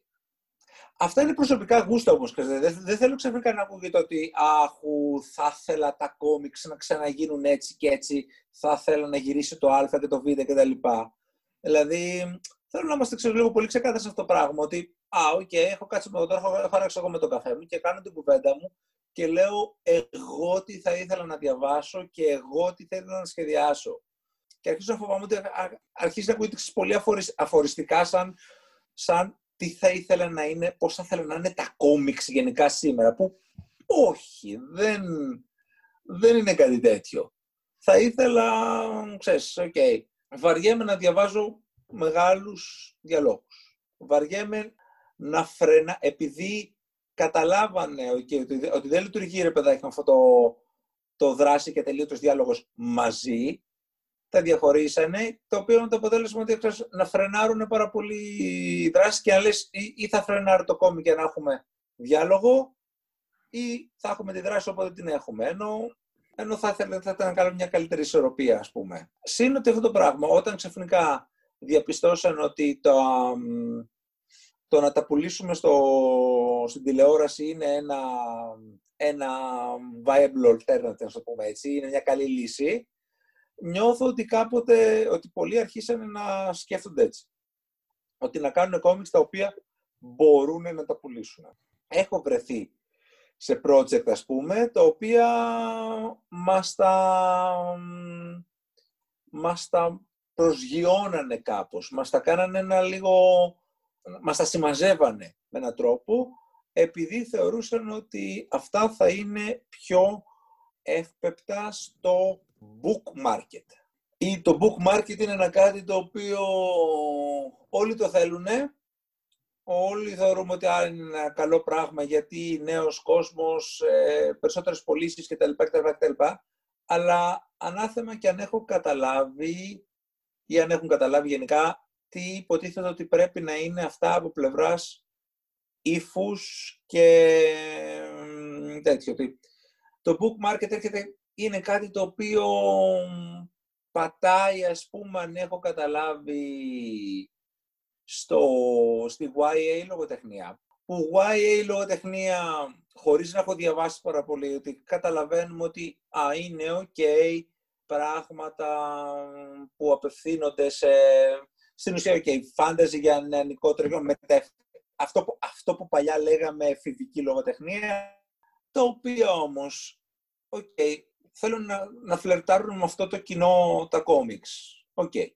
Αυτά είναι προσωπικά γούστα όμως. Δεν θέλω ξαφνικά να ακούγεται ότι αχού, θα ήθελα τα κόμιξ να ξαναγίνουν έτσι και έτσι, θα ήθελα να γυρίσει το α και το β και τα λοιπά. Δηλαδή, θέλω να είμαστε, ξέρω, λίγο πολύ ξεκάθαροι σε αυτό το πράγμα, ότι α, οκ, okay, έχω κάτσει με τον τρόχο, έχω άραξε εγώ με τον καφέ μου και κάνω την κουβέντα μου και λέω εγώ τι θα ήθελα να διαβάσω και εγώ τι θα ήθελα να σχεδιάσω. Και αρχίζω να φοβάμαι ότι αρχίζει να ακούγεται πολύ αφοριστικά σαν, σαν τι θα ήθελα να είναι, πώς θα ήθελα να είναι τα κόμιξ γενικά σήμερα, που όχι, δεν, δεν είναι κάτι τέτοιο. Θα ήθελα, ξέρεις, okay, βαριέμαι να διαβάζω μεγάλους διαλόγους. Βαριέμαι να φρένα, επειδή καταλάβανε okay, ότι, ότι δεν λειτουργεί, ρε παιδάκι, με αυτό το, το δράση και τελείωτος διάλογος μαζί, τα διαχωρίσανε, το οποίο είναι το αποτέλεσμα ότι να φρενάρουν πάρα πολύ η δράση και να λες ή, ή θα φρενάρει το κόμικ για να έχουμε διάλογο ή θα έχουμε τη δράση όποτε την έχουμε, ενώ, ενώ θα ήθελα να κάνουμε μια καλύτερη ισορροπία, ας πούμε. Σύν ότι αυτό το πράγμα, όταν ξαφνικά διαπιστώσαν ότι το, το να τα πουλήσουμε στο, στην τηλεόραση είναι ένα, ένα viable alternative, να το πούμε έτσι, είναι μια καλή λύση, νιώθω ότι κάποτε, ότι πολλοί αρχίσανε να σκέφτονται έτσι. Ότι να κάνουν κόμιξ τα οποία μπορούν να τα πουλήσουν. Έχω βρεθεί σε project, ας πούμε, τα οποία μας τα, μας τα προσγειώνανε κάπως. Μας τα κάνανε ένα λίγο... Μας τα συμμαζεύανε με έναν τρόπο, επειδή θεωρούσαν ότι αυτά θα είναι πιο εύπεπτα στο... book market. Ή το book market είναι ένα κάτι το οποίο όλοι το θέλουν, όλοι θεωρούμε ότι α, είναι ένα καλό πράγμα γιατί νέος κόσμος, ε, περισσότερες πωλήσεις κτλ, κτλ, κτλ. Αλλά ανάθεμα και αν έχω καταλάβει ή αν έχουν καταλάβει γενικά τι υποτίθεται ότι πρέπει να είναι αυτά από πλευράς ύφους και τέτοιο. Το book market έρχεται... Είναι κάτι το οποίο πατάει, ας πούμε, αν έχω καταλάβει, στο, στη Γουάι Έι λογοτεχνία. Που Γουάι Έι λογοτεχνία, χωρίς να έχω διαβάσει πάρα πολύ, ότι καταλαβαίνουμε ότι α, είναι ok πράγματα που απευθύνονται σε, στην ουσία, ok, φάνταζι για νεανικό τριγιό, αυτό που, αυτό που παλιά λέγαμε εφηβική λογοτεχνία, το οποίο όμως, ok, θέλουν να, να φλερτάρουν με αυτό το κοινό τα κόμιξ. Okay.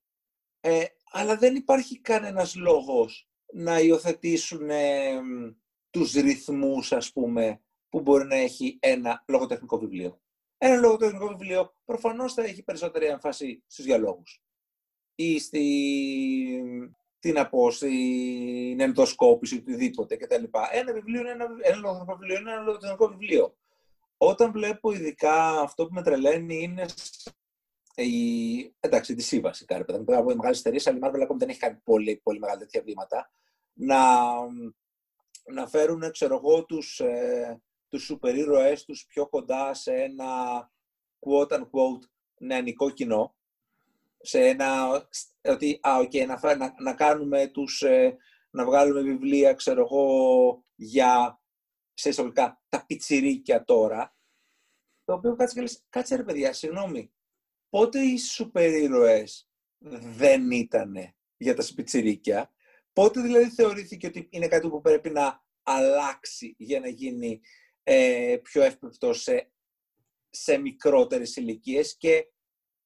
Ε, αλλά δεν υπάρχει κανένας λόγος να υιοθετήσουν ε, τους ρυθμούς, ας πούμε, που μπορεί να έχει ένα λογοτεχνικό βιβλίο. Ένα λογοτεχνικό βιβλίο προφανώς θα έχει περισσότερη έμφαση στους διαλόγους ή στη, τι να πω, στην ενδοσκόπηση, οτιδήποτε κτλ. Ένα βιβλίο είναι ένα, ένα βιβλίο, είναι ένα λογοτεχνικό βιβλίο. Όταν βλέπω ειδικά αυτό που με τρελαίνει είναι η, εντάξει, τη σύμβαση, κάρε παιδί, μετά από μεγάλες εταιρείες, αλλά η Marvel ακόμη δεν έχει κάνει πολύ, πολύ μεγάλα τέτοια βήματα, να, να φέρουν, ξέρω εγώ, τους, ε, τους σούπερ ήρωες τους πιο κοντά σε ένα quote-unquote νεανικό κοινό, σε ένα, ότι, α, okay, να, να, να κάνουμε τους, ε, να βγάλουμε βιβλία, ξέρω εγώ, για, σε εισαγωγικά, τα πιτσιρίκια τώρα, το οποίο κάτσε και λες, κάτσε ρε παιδιά, συγγνώμη, πότε οι σούπερ ήρωες δεν ήτανε για τα πιτσιρίκια, πότε δηλαδή θεωρήθηκε ότι είναι κάτι που πρέπει να αλλάξει για να γίνει ε, πιο εύπεπτο σε, σε μικρότερες ηλικίες και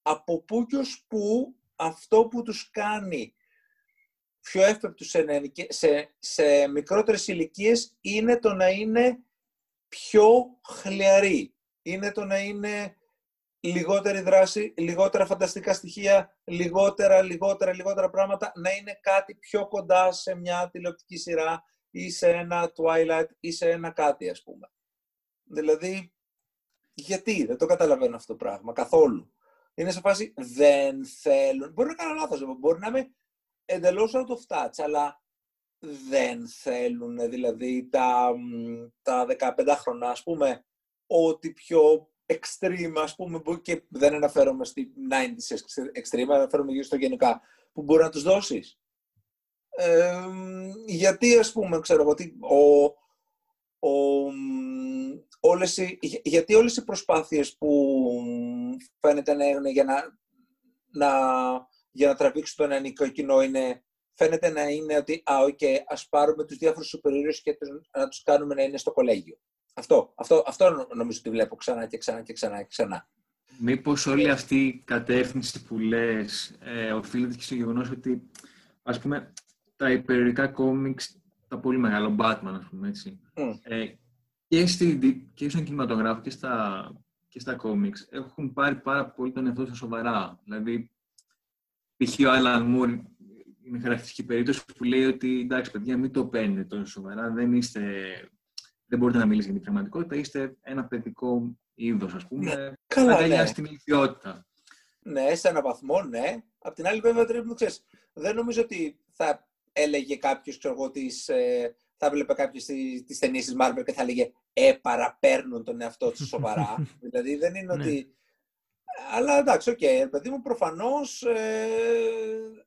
από πού και ως πού αυτό που τους κάνει πιο εύπεπτους σε, σε, σε μικρότερες ηλικίες είναι το να είναι πιο χλιαροί, είναι το να είναι λιγότερη δράση, λιγότερα φανταστικά στοιχεία, λιγότερα, λιγότερα, λιγότερα πράγματα, να είναι κάτι πιο κοντά σε μια τηλεοπτική σειρά ή σε ένα Twilight ή σε ένα κάτι, ας πούμε. Δηλαδή, γιατί, δεν το καταλαβαίνω αυτό το πράγμα, καθόλου. Είναι σε φάση, δεν θέλουν, μπορεί να κάνω λάθος, μπορεί να είμαι εντελώς out of touch, αλλά δεν θέλουν, δηλαδή, τα, τα δεκαπεντάχρονα, ας πούμε, ό,τι πιο extreme, ας πούμε, και δεν αναφέρομαι στην ενενήντα extreme, αναφέρομαι γύρω στο γενικά, που μπορεί να τους δώσεις. Ε, γιατί, ας πούμε, ξέρω ότι ο, ο, όλες οι, γιατί όλες οι προσπάθειες που φαίνεται να είναι για να, να, για να τραβήξουν το νεανικό κοινό είναι, φαίνεται να είναι ότι α, okay, ας πάρουμε τους διάφορους σούπερ-ήρωες και τους, να τους κάνουμε να είναι στο κολέγιο. Αυτό, αυτό, αυτό νομίζω ότι βλέπω ξανά και ξανά και ξανά και ξανά. Μήπως όλη αυτή η κατεύθυνση που λες ε, οφείλεται και στο γεγονός ότι, ας πούμε, τα υπερηρωτικά κόμιξ, τα πολύ μεγάλο Batman, ας πούμε, έτσι, mm. ε, και, στη, και στον κινηματογράφο και στα, και στα κόμιξ έχουν πάρει πάρα πολύ τον εαυτό στα σοβαρά. Δηλαδή, π.χ. ο Alan Moore είναι χαρακτηριστική περίπτωση που λέει ότι, εντάξει, παιδιά, μην το παίρνετε τόσο σοβαρά, δεν είστε... Δεν μπορείτε να μιλήσετε για την πραγματικότητα, είστε ένα παιδικό είδος, ας πούμε. Καλά, αγκαλιά στην ηλικιότητα. Ναι, σε έναν βαθμό, ναι. Απ' την άλλη, βέβαια, τρίπνου, ξέρεις, δεν νομίζω ότι θα έλεγε κάποιος, ξέρω εγώ, τις, θα έβλεπε κάποιος τις ταινίες της Marvel και θα έλεγε «Ε, παραπέρνουν τον εαυτό τους σοβαρά». Δηλαδή, δεν είναι ότι... Αλλά, εντάξει, οκ, okay, παιδί μου, προφανώς ε,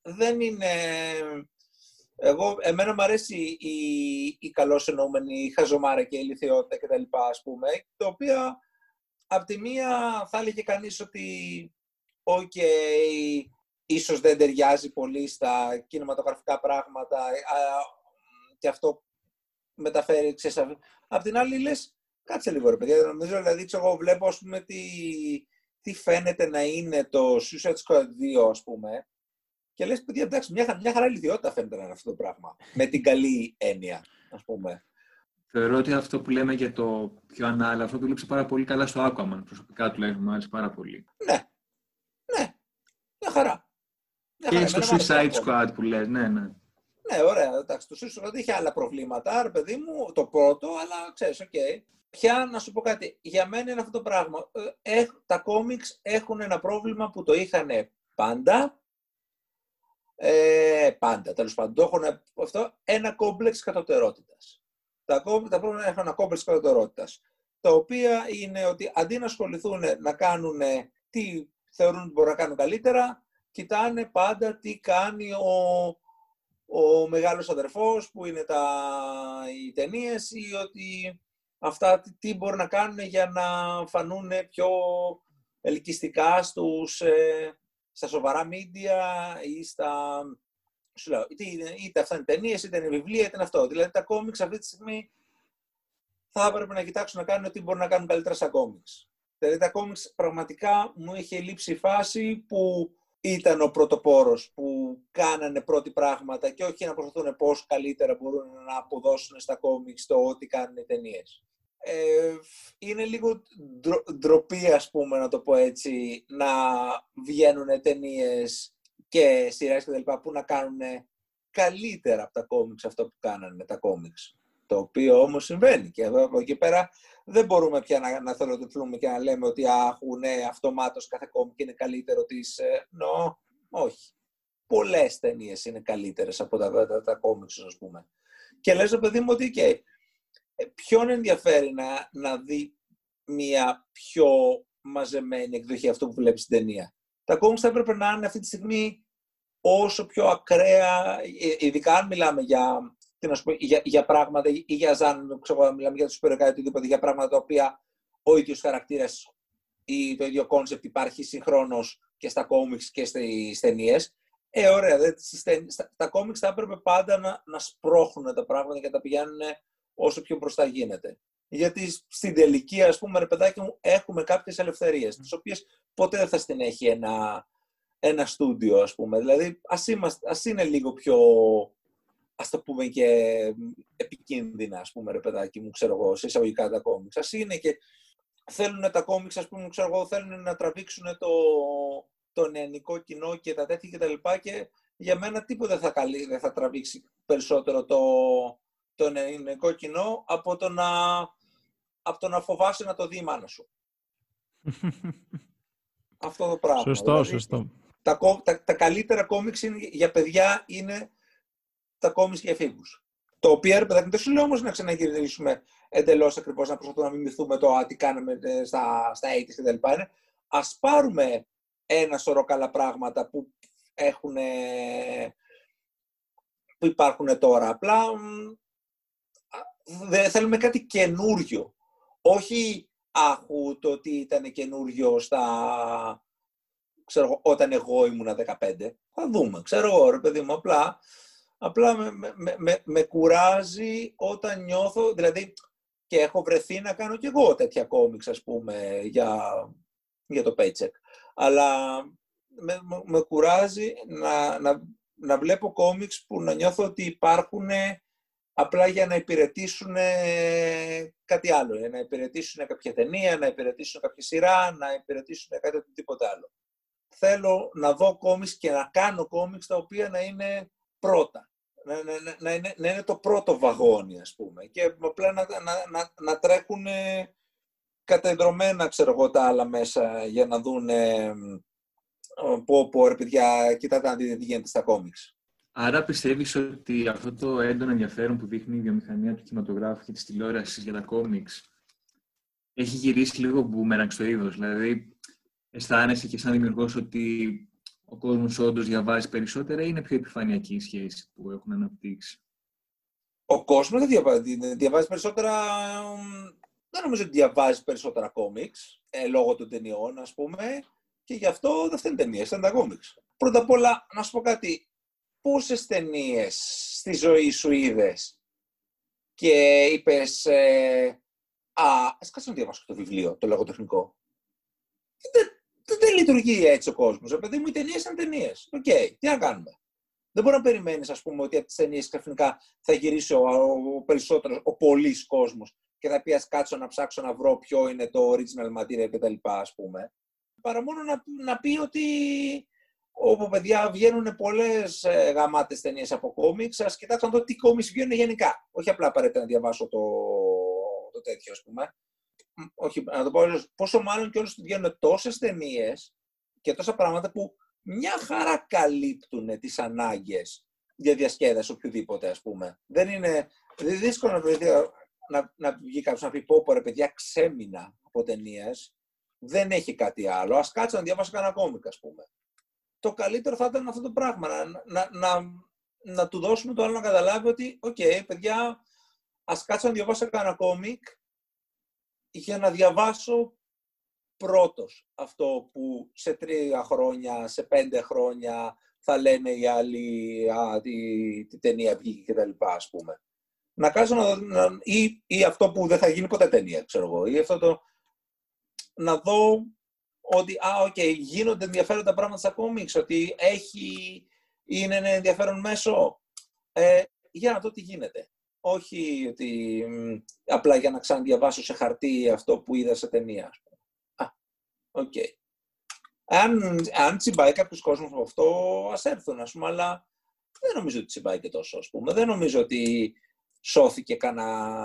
δεν είναι... Εγώ, εμένα μου αρέσει η, η, η καλώς εννοούμενη, η χαζομάρα και η ηλιθιότητα κτλ. Ας πούμε, τα οποία απ' τη μία θα έλεγε κανείς ότι οκ, okay, ίσως δεν ταιριάζει πολύ στα κινηματογραφικά πράγματα α, και αυτό μεταφέρει, ξέρεις, απ' την άλλη λες, κάτσε λίγο ρε παιδιά, νομίζω, δηλαδή, ξέρω, εγώ βλέπω, ας πούμε, τι, τι φαίνεται να είναι το Suicide Squad δύο, ας πούμε, και λες, παιδιά, εντάξει, μια, μια χαρά ηλικιότητα φαίνεται να είναι αυτό το πράγμα. Με την καλή έννοια, ας πούμε. Θεωρώ ότι αυτό που λέμε για το πιο ανάλογο, αυτό δούλεψε πάρα πολύ καλά στο Aquaman. Προσωπικά τουλάχιστον μου άρεσε πάρα πολύ. Ναι. Ναι. Μια χαρά. Μια και χαρά. Στο Suicide Squad που λες, ναι, ναι. Ναι, ωραία. Εντάξει, το Suicide Squad είχε άλλα προβλήματα, ρε παιδί μου, το πρώτο, αλλά ξέρεις, οκ. Okay. Πια, να σου πω κάτι, για μένα είναι αυτό το πράγμα. Έχ, τα κόμιξ έχουν ένα πρόβλημα που το είχαν πάντα. Ε, πάντα, τέλος πάντων, έχουν αυτό, ένα κόμπλεξ κατωτερότητας. Τα, τα πρόβλημα έχουν ένα κόμπλεξ κατωτερότητας, τα οποία είναι ότι αντί να ασχοληθούν να κάνουν τι θεωρούν ότι μπορούν να κάνουν καλύτερα, κοιτάνε πάντα τι κάνει ο, ο μεγάλος αδερφός που είναι τα, οι ταινίες ή ότι αυτά τι μπορούν να κάνουν για να φανούν πιο ελκυστικά στους... Ε, στα σοβαρά media ή στα... Σου λέω, είτε, είτε αυτά είναι ταινίες, είτε είναι βιβλία, είτε είναι αυτό. Δηλαδή τα κόμιξ αυτή τη στιγμή θα έπρεπε να κοιτάξουν να κάνουν ό,τι μπορούν να κάνουν καλύτερα στα κόμιξ. Δηλαδή τα κόμιξ πραγματικά μου είχε λείψει η φάση που ήταν ο πρωτοπόρος, που κάνανε πρώτοι πράγματα και όχι να προσπαθούν πώς καλύτερα μπορούν να αποδώσουν στα κόμιξ το ό,τι κάνουν οι ταινίες. Ε, είναι λίγο ντρο, ντροπή, ας πούμε, να το πω έτσι, να βγαίνουν ταινίες και σειρές και τα λοιπά που να κάνουν καλύτερα από τα κόμιξ αυτό που κάνανε με τα κόμιξ. Το οποίο όμως συμβαίνει και εδώ από εκεί πέρα δεν μπορούμε πια να, να θελοτυφλούμε και να λέμε ότι αχ, ναι, αυτομάτως κάθε κόμικ είναι καλύτερο της. Νο, no, όχι. Πολλές ταινίες είναι καλύτερες από τα, τα, τα, τα κόμιξ, ας πούμε. Και λες το παιδί μου ότι okay, ποιον ενδιαφέρει να, να δει μια πιο μαζεμένη εκδοχή αυτού που βλέπει στην ταινία. Τα κόμιξ θα έπρεπε να είναι αυτή τη στιγμή όσο πιο ακραία, ειδικά αν μιλάμε για... Να σου πω, για, για πράγματα ή για ζάν, ξέρω, μιλάμε για τους υπερικά ή οτιδήποτε, για πράγματα τα οποία ο ίδιος χαρακτήρας ή το ίδιο κόνσεπτ υπάρχει συγχρόνως και στα κόμιξ και στις ταινίες. Ε, ωραία, δε, στα, τα κόμιξ θα έπρεπε πάντα να, να σπρώχνουν τα πράγματα και να τα πηγαίνουν όσο πιο μπροστά γίνεται. Γιατί στην τελική, ας πούμε, ρε παιδάκι μου, έχουμε κάποιες ελευθερίες, mm. τις οποίες ποτέ δεν θα στην έχει ένα, ένα στούντιο, ας πούμε. Δηλαδή, ας, είμαστε, ας είναι λίγο πιο... ας το πούμε και επικίνδυνα, ας πούμε, ρε παιδάκι μου, ξέρω εγώ, σε εισαγωγικά τα κόμιξ. Ας είναι και θέλουν τα κόμιξ, ας πούμε, ξέρω εγώ, θέλουν να τραβήξουν το, το νεανικό κοινό και τα τέτοια και τα λοιπά και για μένα τίποτα θα καλεί, δεν θα τραβήξει περισσότερο το, το νεανικό κοινό από το, να, από το να φοβάσαι να το δει η μάνα σου. Αυτό το πράγμα. Σωστό, δηλαδή, σωστό. Τα, τα, τα καλύτερα κόμιξ για παιδιά είναι... τα κόμιξ και εφήβους. Το οποίο έπρεπε να το σου λέω όμως να ξαναγυρίσουμε εντελώς ακριβώς, να προσπαθούμε να μιμηθούμε το α, τι κάναμε στα, στα ογδόντα και τα λοιπά. Ας πάρουμε ένα σωρό καλά πράγματα που, έχουν, που υπάρχουν τώρα. Απλά δε, θέλουμε κάτι καινούριο. Όχι άχου το ότι ήταν καινούριο στα... ξέρω, όταν εγώ ήμουν δεκαπέντε. Θα δούμε. Ξέρω εγώ ρε παιδί μου απλά... Απλά με, με, με, με κουράζει όταν νιώθω, δηλαδή και έχω βρεθεί να κάνω κι εγώ τέτοια κόμιξ, ας πούμε, για, για το paycheck. Αλλά με, με κουράζει να, να, να βλέπω κόμιξ που να νιώθω ότι υπάρχουν απλά για να υπηρετήσουν κάτι άλλο. Να υπηρετήσουν κάποια ταινία, να υπηρετήσουν κάποια σειρά, να υπηρετήσουν κάτι οτιδήποτε άλλο. Θέλω να δω κόμιξ και να κάνω κόμιξ τα οποία να είναι πρώτα. Να, να, να, είναι, να είναι το πρώτο βαγόνι, ας πούμε. Και απλά να, να, να, να τρέχουν κατεδρομένα, ξέρω εγώ, τα άλλα μέσα για να δουν πω, πω, ρε παιδιά, κοιτάτε να δείτε τι γίνεται στα κόμιξ. Άρα πιστεύεις ότι αυτό το έντονο ενδιαφέρον που δείχνει η βιομηχανία του κινηματογράφου και της τηλεόρασης για τα κόμιξ έχει γυρίσει λίγο μπούμερανγκ στο είδος. Δηλαδή, αισθάνεσαι και σαν δημιουργός ότι ο κόσμος όντως διαβάζει περισσότερα ή είναι πιο επιφανειακή η σχέση που έχουν αναπτύξει? Ο κόσμος δεν διαβάζει, διαβάζει περισσότερα... Δεν νομίζω ότι διαβάζει περισσότερα κόμιξ, ε, λόγω των ταινιών, ας πούμε, και γι' αυτό δεν φταίνουν ταινίες, ήταν τα κόμιξ. Πρώτα απ' όλα, να σου πω κάτι, πόσες ταινίες στη ζωή σου είδες και είπες ε, «Α, ας κάτσε να διαβάσω το βιβλίο, το λογοτεχνικό». Δεν λειτουργεί έτσι ο κόσμος. Επειδή μου οι ταινίες είναι ταινίες. Οκ, okay, τι να κάνουμε. Δεν μπορεί να περιμένεις, ας πούμε, ότι από τις ταινίες ξαφνικά θα γυρίσει ο, ο περισσότερος, ο πολύς κόσμος και θα πει ας κάτσω να ψάξω να βρω ποιο είναι το original material κτλ. Ας πούμε. Παρά μόνο να, να πει ότι όπου παιδιά βγαίνουν πολλές ε, γαμάτες ταινίες από κόμιξ, ας κοιτάξω να δω τι κόμιξ βγαίνουν γενικά. Όχι απλά απαραίτητα να διαβάσω το, το τέτοιο, ας πούμε. Όχι, να το πω, πόσο μάλλον και όλες βγαίνουν τόσες ταινίες και τόσα πράγματα που μια χαρά καλύπτουν τις ανάγκες για διασκέδαση οποιοδήποτε, ας πούμε. Δεν είναι δύσκολο να, βρεθεί, να, να βγει κάποιος να πει πω πω ρε παιδιά ξέμεινα από ταινίες, δεν έχει κάτι άλλο, ας κάτσω να διαβάσω κανένα κόμικ, ας πούμε. Το καλύτερο θα ήταν αυτό το πράγμα, να, να, να, να του δώσουμε το άλλο να καταλάβει ότι οκ, okay, παιδιά, ας κάτσω να διαβάσω κανένα κόμικ για να διαβάσω πρώτος αυτό που σε τρία χρόνια, σε πέντε χρόνια θα λένε οι άλλοι α, τι, τι ταινία βγήκε κτλ. Ας πούμε. Να κάτσω να, να ή, ή αυτό που δεν θα γίνει ποτέ ταινία, ξέρω εγώ, ή αυτό το να δω ότι α, οκ, okay, γίνονται ενδιαφέροντα πράγματα στα κόμιξ, ότι έχει, είναι ένα ενδιαφέρον μέσο, ε, για να δω τι γίνεται. Όχι ότι μ, απλά για να ξαναδιαβάσω σε χαρτί αυτό που είδα σε ταινία. Α, οκ. Okay. Αν, αν τσιμπάει κάποιος κόσμος από αυτό, ας έρθουν, ας πούμε, αλλά δεν νομίζω ότι τσιμπάει και τόσο, ας πούμε. Δεν νομίζω ότι σώθηκε κανένα,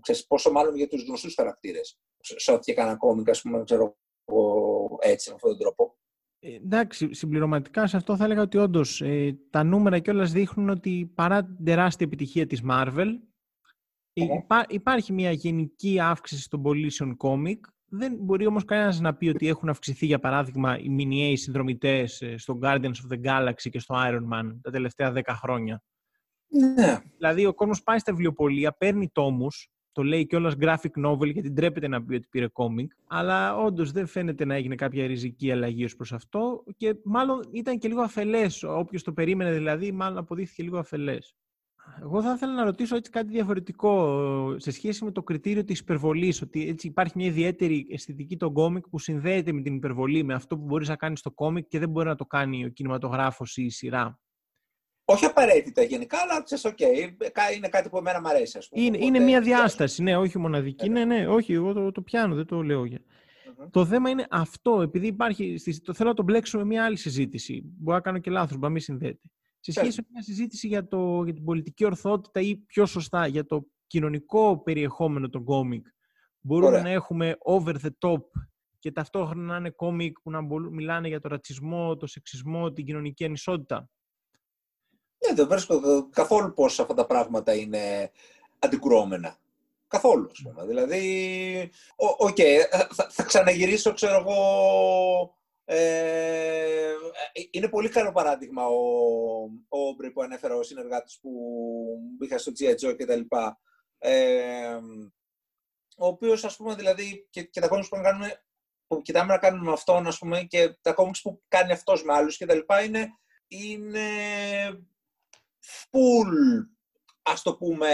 ξέρεις, πόσο μάλλον για τους γνωστούς χαρακτήρες. Σώθηκε κανένα κόμικ, ας πούμε, ξέρω εγώ, έτσι, με αυτόν τον τρόπο. Ε, εντάξει, συμπληρωματικά σε αυτό θα έλεγα ότι όντως ε, τα νούμερα κιόλας δείχνουν ότι παρά την τεράστια επιτυχία της Marvel, ε. υπά, υπάρχει μια γενική αύξηση των πωλήσεων κόμικ. Δεν μπορεί όμως κανένας να πει ότι έχουν αυξηθεί, για παράδειγμα, οι μηνιαίοι συνδρομητές στο Guardians of the Galaxy και στο Iron Man τα τελευταία δέκα χρόνια. Ναι. Δηλαδή, ο κόσμος πάει στα βιβλιοπωλεία, παίρνει τόμους, το λέει κιόλας graphic novel γιατί ντρέπεται να πει ότι πήρε κόμικ, αλλά όντως δεν φαίνεται να έγινε κάποια ριζική αλλαγή ως προς αυτό και μάλλον ήταν και λίγο αφελές. Όποιος το περίμενε δηλαδή, μάλλον αποδείχθηκε λίγο αφελές. Εγώ θα ήθελα να ρωτήσω έτσι κάτι διαφορετικό σε σχέση με το κριτήριο της υπερβολής, ότι έτσι υπάρχει μια ιδιαίτερη αισθητική των κόμικ που συνδέεται με την υπερβολή, με αυτό που μπορείς να κάνεις στο κόμικ και δεν μπορεί να το κάνει ο κινηματογράφος ή η σειρά. Όχι απαραίτητα γενικά, αλλά ξέρεις, okay, είναι κάτι που εμένα μου αρέσει, ας πούμε. Είναι, οπότε, είναι μια διάσταση, ναι, όχι μοναδική. Ναι, ναι, όχι, εγώ το, το πιάνω, δεν το λέω. Mm-hmm. Το θέμα είναι αυτό, επειδή υπάρχει, το θέλω να το μπλέξω με μια άλλη συζήτηση. Μπορεί να κάνω και λάθος, μπορεί να μην συνδέεται. Σε σχέση με μια συζήτηση για, το, για την πολιτική ορθότητα ή πιο σωστά για το κοινωνικό περιεχόμενο των κόμικ, μπορούμε Ωραία. να έχουμε over the top και ταυτόχρονα να είναι κόμικ που να μιλάνε για τον ρατσισμό, τον σεξισμό, την κοινωνική ανισότητα. Ναι, δεν βρίσκω καθόλου πώς αυτά τα πράγματα είναι αντικρουόμενα. Καθόλου, ας πούμε. Δηλαδή, οκ, okay, θα, θα ξαναγυρίσω, ξέρω εγώ... Ε, είναι πολύ καλό παράδειγμα ο, ο Όμπρι που ανέφερα, ο συνεργάτης που είχα στο τζι άι. Joe κτλ. Ε, ο οποίος, ας πούμε, δηλαδή και, και τα κόμιξ που, που κοιτάμε να κάνουμε με αυτόν, ας πούμε, και τα κόμιξ που κάνει αυτός με άλλους κτλ. είναι, είναι full, ας το πούμε,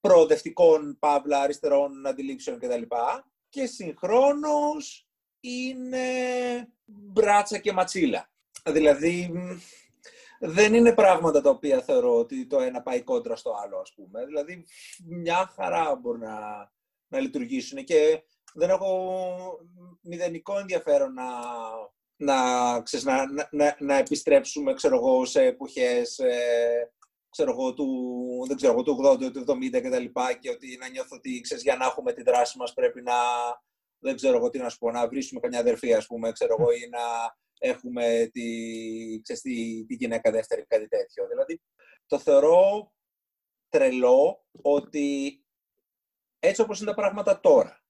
προοδευτικών, παύλα, αριστερών αντιλήψεων κτλ. Και, και συγχρόνως είναι μπράτσα και ματσίλα. Δηλαδή, δεν είναι πράγματα τα οποία θεωρώ ότι το ένα πάει κόντρα στο άλλο, ας πούμε. Δηλαδή, μια χαρά μπορεί να, να λειτουργήσουν και δεν έχω μηδενικό ενδιαφέρον να, να, ξέρεις, να, να, να επιστρέψουμε, ξέρω εγώ, σε εποχές ε, ξέρω εγώ, του, δεν ξέρω εγώ, του ογδόντα, του εβδομήντα και τα λοιπά και ότι να νιώθω ότι, ξέρεις, για να έχουμε τη δράση μας πρέπει να... Δεν ξέρω εγώ τι να σου πω, να βρίσκουμε καμιά αδερφή, ας πούμε, ξέρω εγώ, ή να έχουμε τη, ξέρεις, τη, τη γυναίκα δεύτερη, κάτι τέτοιο. Δηλαδή, το θεωρώ τρελό ότι έτσι όπως είναι τα πράγματα τώρα,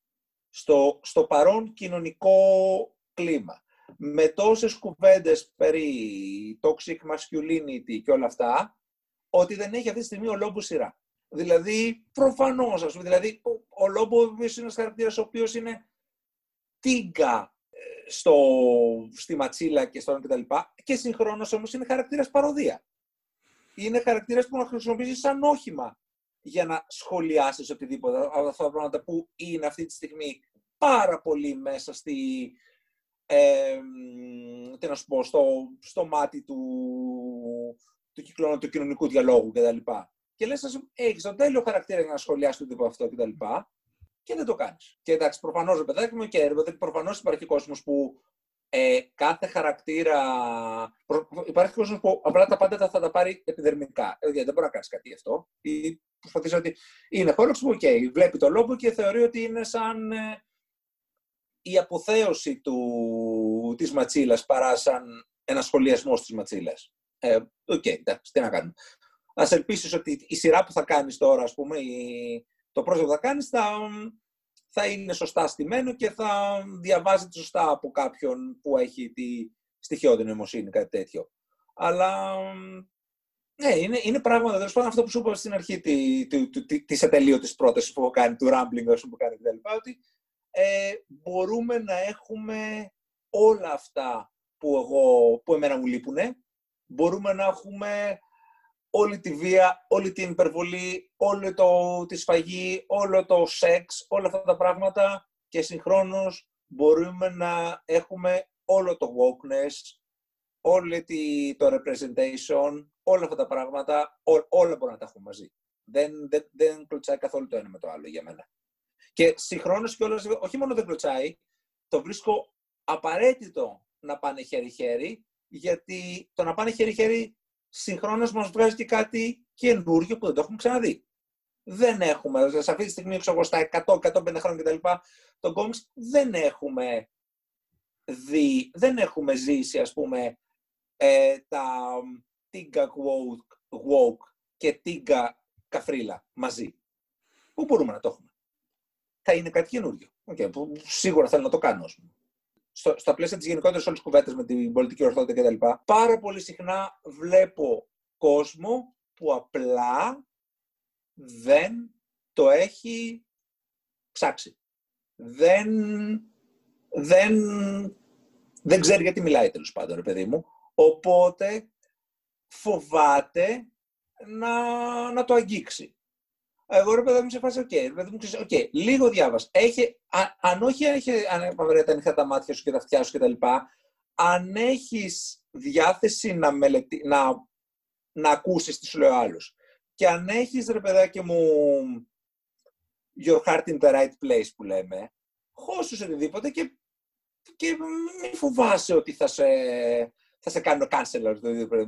στο, στο παρόν κοινωνικό κλίμα, με τόσες κουβέντες περί toxic masculinity και όλα αυτά, ότι δεν έχει αυτή τη στιγμή ο Λόμπου σειρά. Δηλαδή, προφανώς, ας πούμε, δηλαδή, ο, ο Λόμπου είναι ένας χαρακτήρας ο οποίος είναι τίγκα στο, στη ματσίλα και στον κτλ. Και συγχρόνως όμως είναι χαρακτήρας παροδία. Είναι χαρακτήρας που να χρησιμοποιήσεις σαν όχημα για να σχολιάσεις οτιδήποτε από αυτά τα πράγματα που είναι αυτή τη στιγμή πάρα πολύ μέσα στη, ε, τι να σου πω, στο, στο μάτι του, του κυκλώνου του κοινωνικού διαλόγου κτλ. Και λες, έχεις τον τέλειο χαρακτήρα για να σχολιάσεις τον τύπο αυτό κτλ. Και δεν το κάνεις. Και εντάξει, προφανώς, παιδάκι μου, και προφανώς υπάρχει κόσμος που ε, κάθε χαρακτήρα. Προ, υπάρχει κόσμος που απλά τα πάντα θα τα πάρει επιδερμικά. Ε, δεν μπορεί να κάνεις κάτι γι' αυτό. Ή προσπαθείς ότι είναι χώρος που okay, βλέπει τον Λόμπο και θεωρεί ότι είναι σαν ε, η αποθέωση του, της ματσίλας παρά σαν ένα σχολιασμό της ματσίλας. Ε, okay, εντάξει, τι να κάνουμε. Ας ελπίσεις ότι η σειρά που θα κάνεις τώρα, ας πούμε, η... το πρόσωπο που θα κάνεις θα... θα είναι σωστά στημένο και θα διαβάζεται σωστά από κάποιον που έχει τη στοιχειώδη νοημοσύνη, κάτι τέτοιο. Αλλά, ναι, είναι, είναι πράγματα, τέλος πάντων, αυτό που σου είπα στην αρχή τη, τη, τη, τη, της ατελείωτης πρότασης που έχω κάνει, του rambling, όσο που κάνει κτλ. Ότι ε, μπορούμε να έχουμε όλα αυτά που, εγώ, που εμένα μου λείπουνε, μπορούμε να έχουμε όλη τη βία, όλη την υπερβολή, όλη το, τη σφαγή, όλο το σεξ, όλα αυτά τα πράγματα και συγχρόνως μπορούμε να έχουμε όλο το wokeness, όλη τη, το representation, όλα αυτά τα πράγματα, ό, όλα μπορούμε να τα έχουμε μαζί. Δεν, δεν, δεν κλωτσάει καθόλου το ένα με το άλλο για μένα. Και συγχρόνως και όλες, όχι μόνο δεν κλωτσάει, το βρίσκω απαραίτητο να πάνε χέρι-χέρι, γιατί το να πάνε χέρι-χέρι συγχρόνως μας βγάζει και κάτι καινούργιο που δεν το έχουμε ξαναδεί. Δεν έχουμε, σε αυτή τη στιγμή, ξέρω, στα εκατό εκατόν πέντε χρόνια κτλ. Τον κόμιξ δεν έχουμε δει, δεν έχουμε ζήσει, ας πούμε, ε, τα Τίγκα Γουόκ και Τίγκα Καφρίλα μαζί. Πού μπορούμε να το έχουμε. Θα είναι κάτι καινούργιο. Okay, που σίγουρα θέλω να το κάνω. Στο, στα πλαίσια της γενικότερης όλης κουβέντας με την πολιτική ορθότητα κτλ. Πάρα πολύ συχνά βλέπω κόσμο που απλά δεν το έχει ψάξει. Δεν, δεν, δεν ξέρει γιατί μιλάει, τέλος πάντων, ρε παιδί μου. Οπότε φοβάται να, να το αγγίξει. Εγώ, ρε παιδί μου, σε φάση, οκ, okay, παιδί μου, ξέρεις, okay, λίγο διάβασα. Έχει, α, αν όχι έχει ανοιχτά ανοιχτά τα μάτια σου και τα αυτιά σου κτλ. Αν έχεις διάθεση να, μελετη, να, να ακούσεις τι σου λέει ο άλλος. Και αν έχεις, ρε παιδάκι μου, your heart in the right place που λέμε, χώσου σε οτιδήποτε και, και μην φοβάσαι ότι θα σε, θα σε κάνω cancel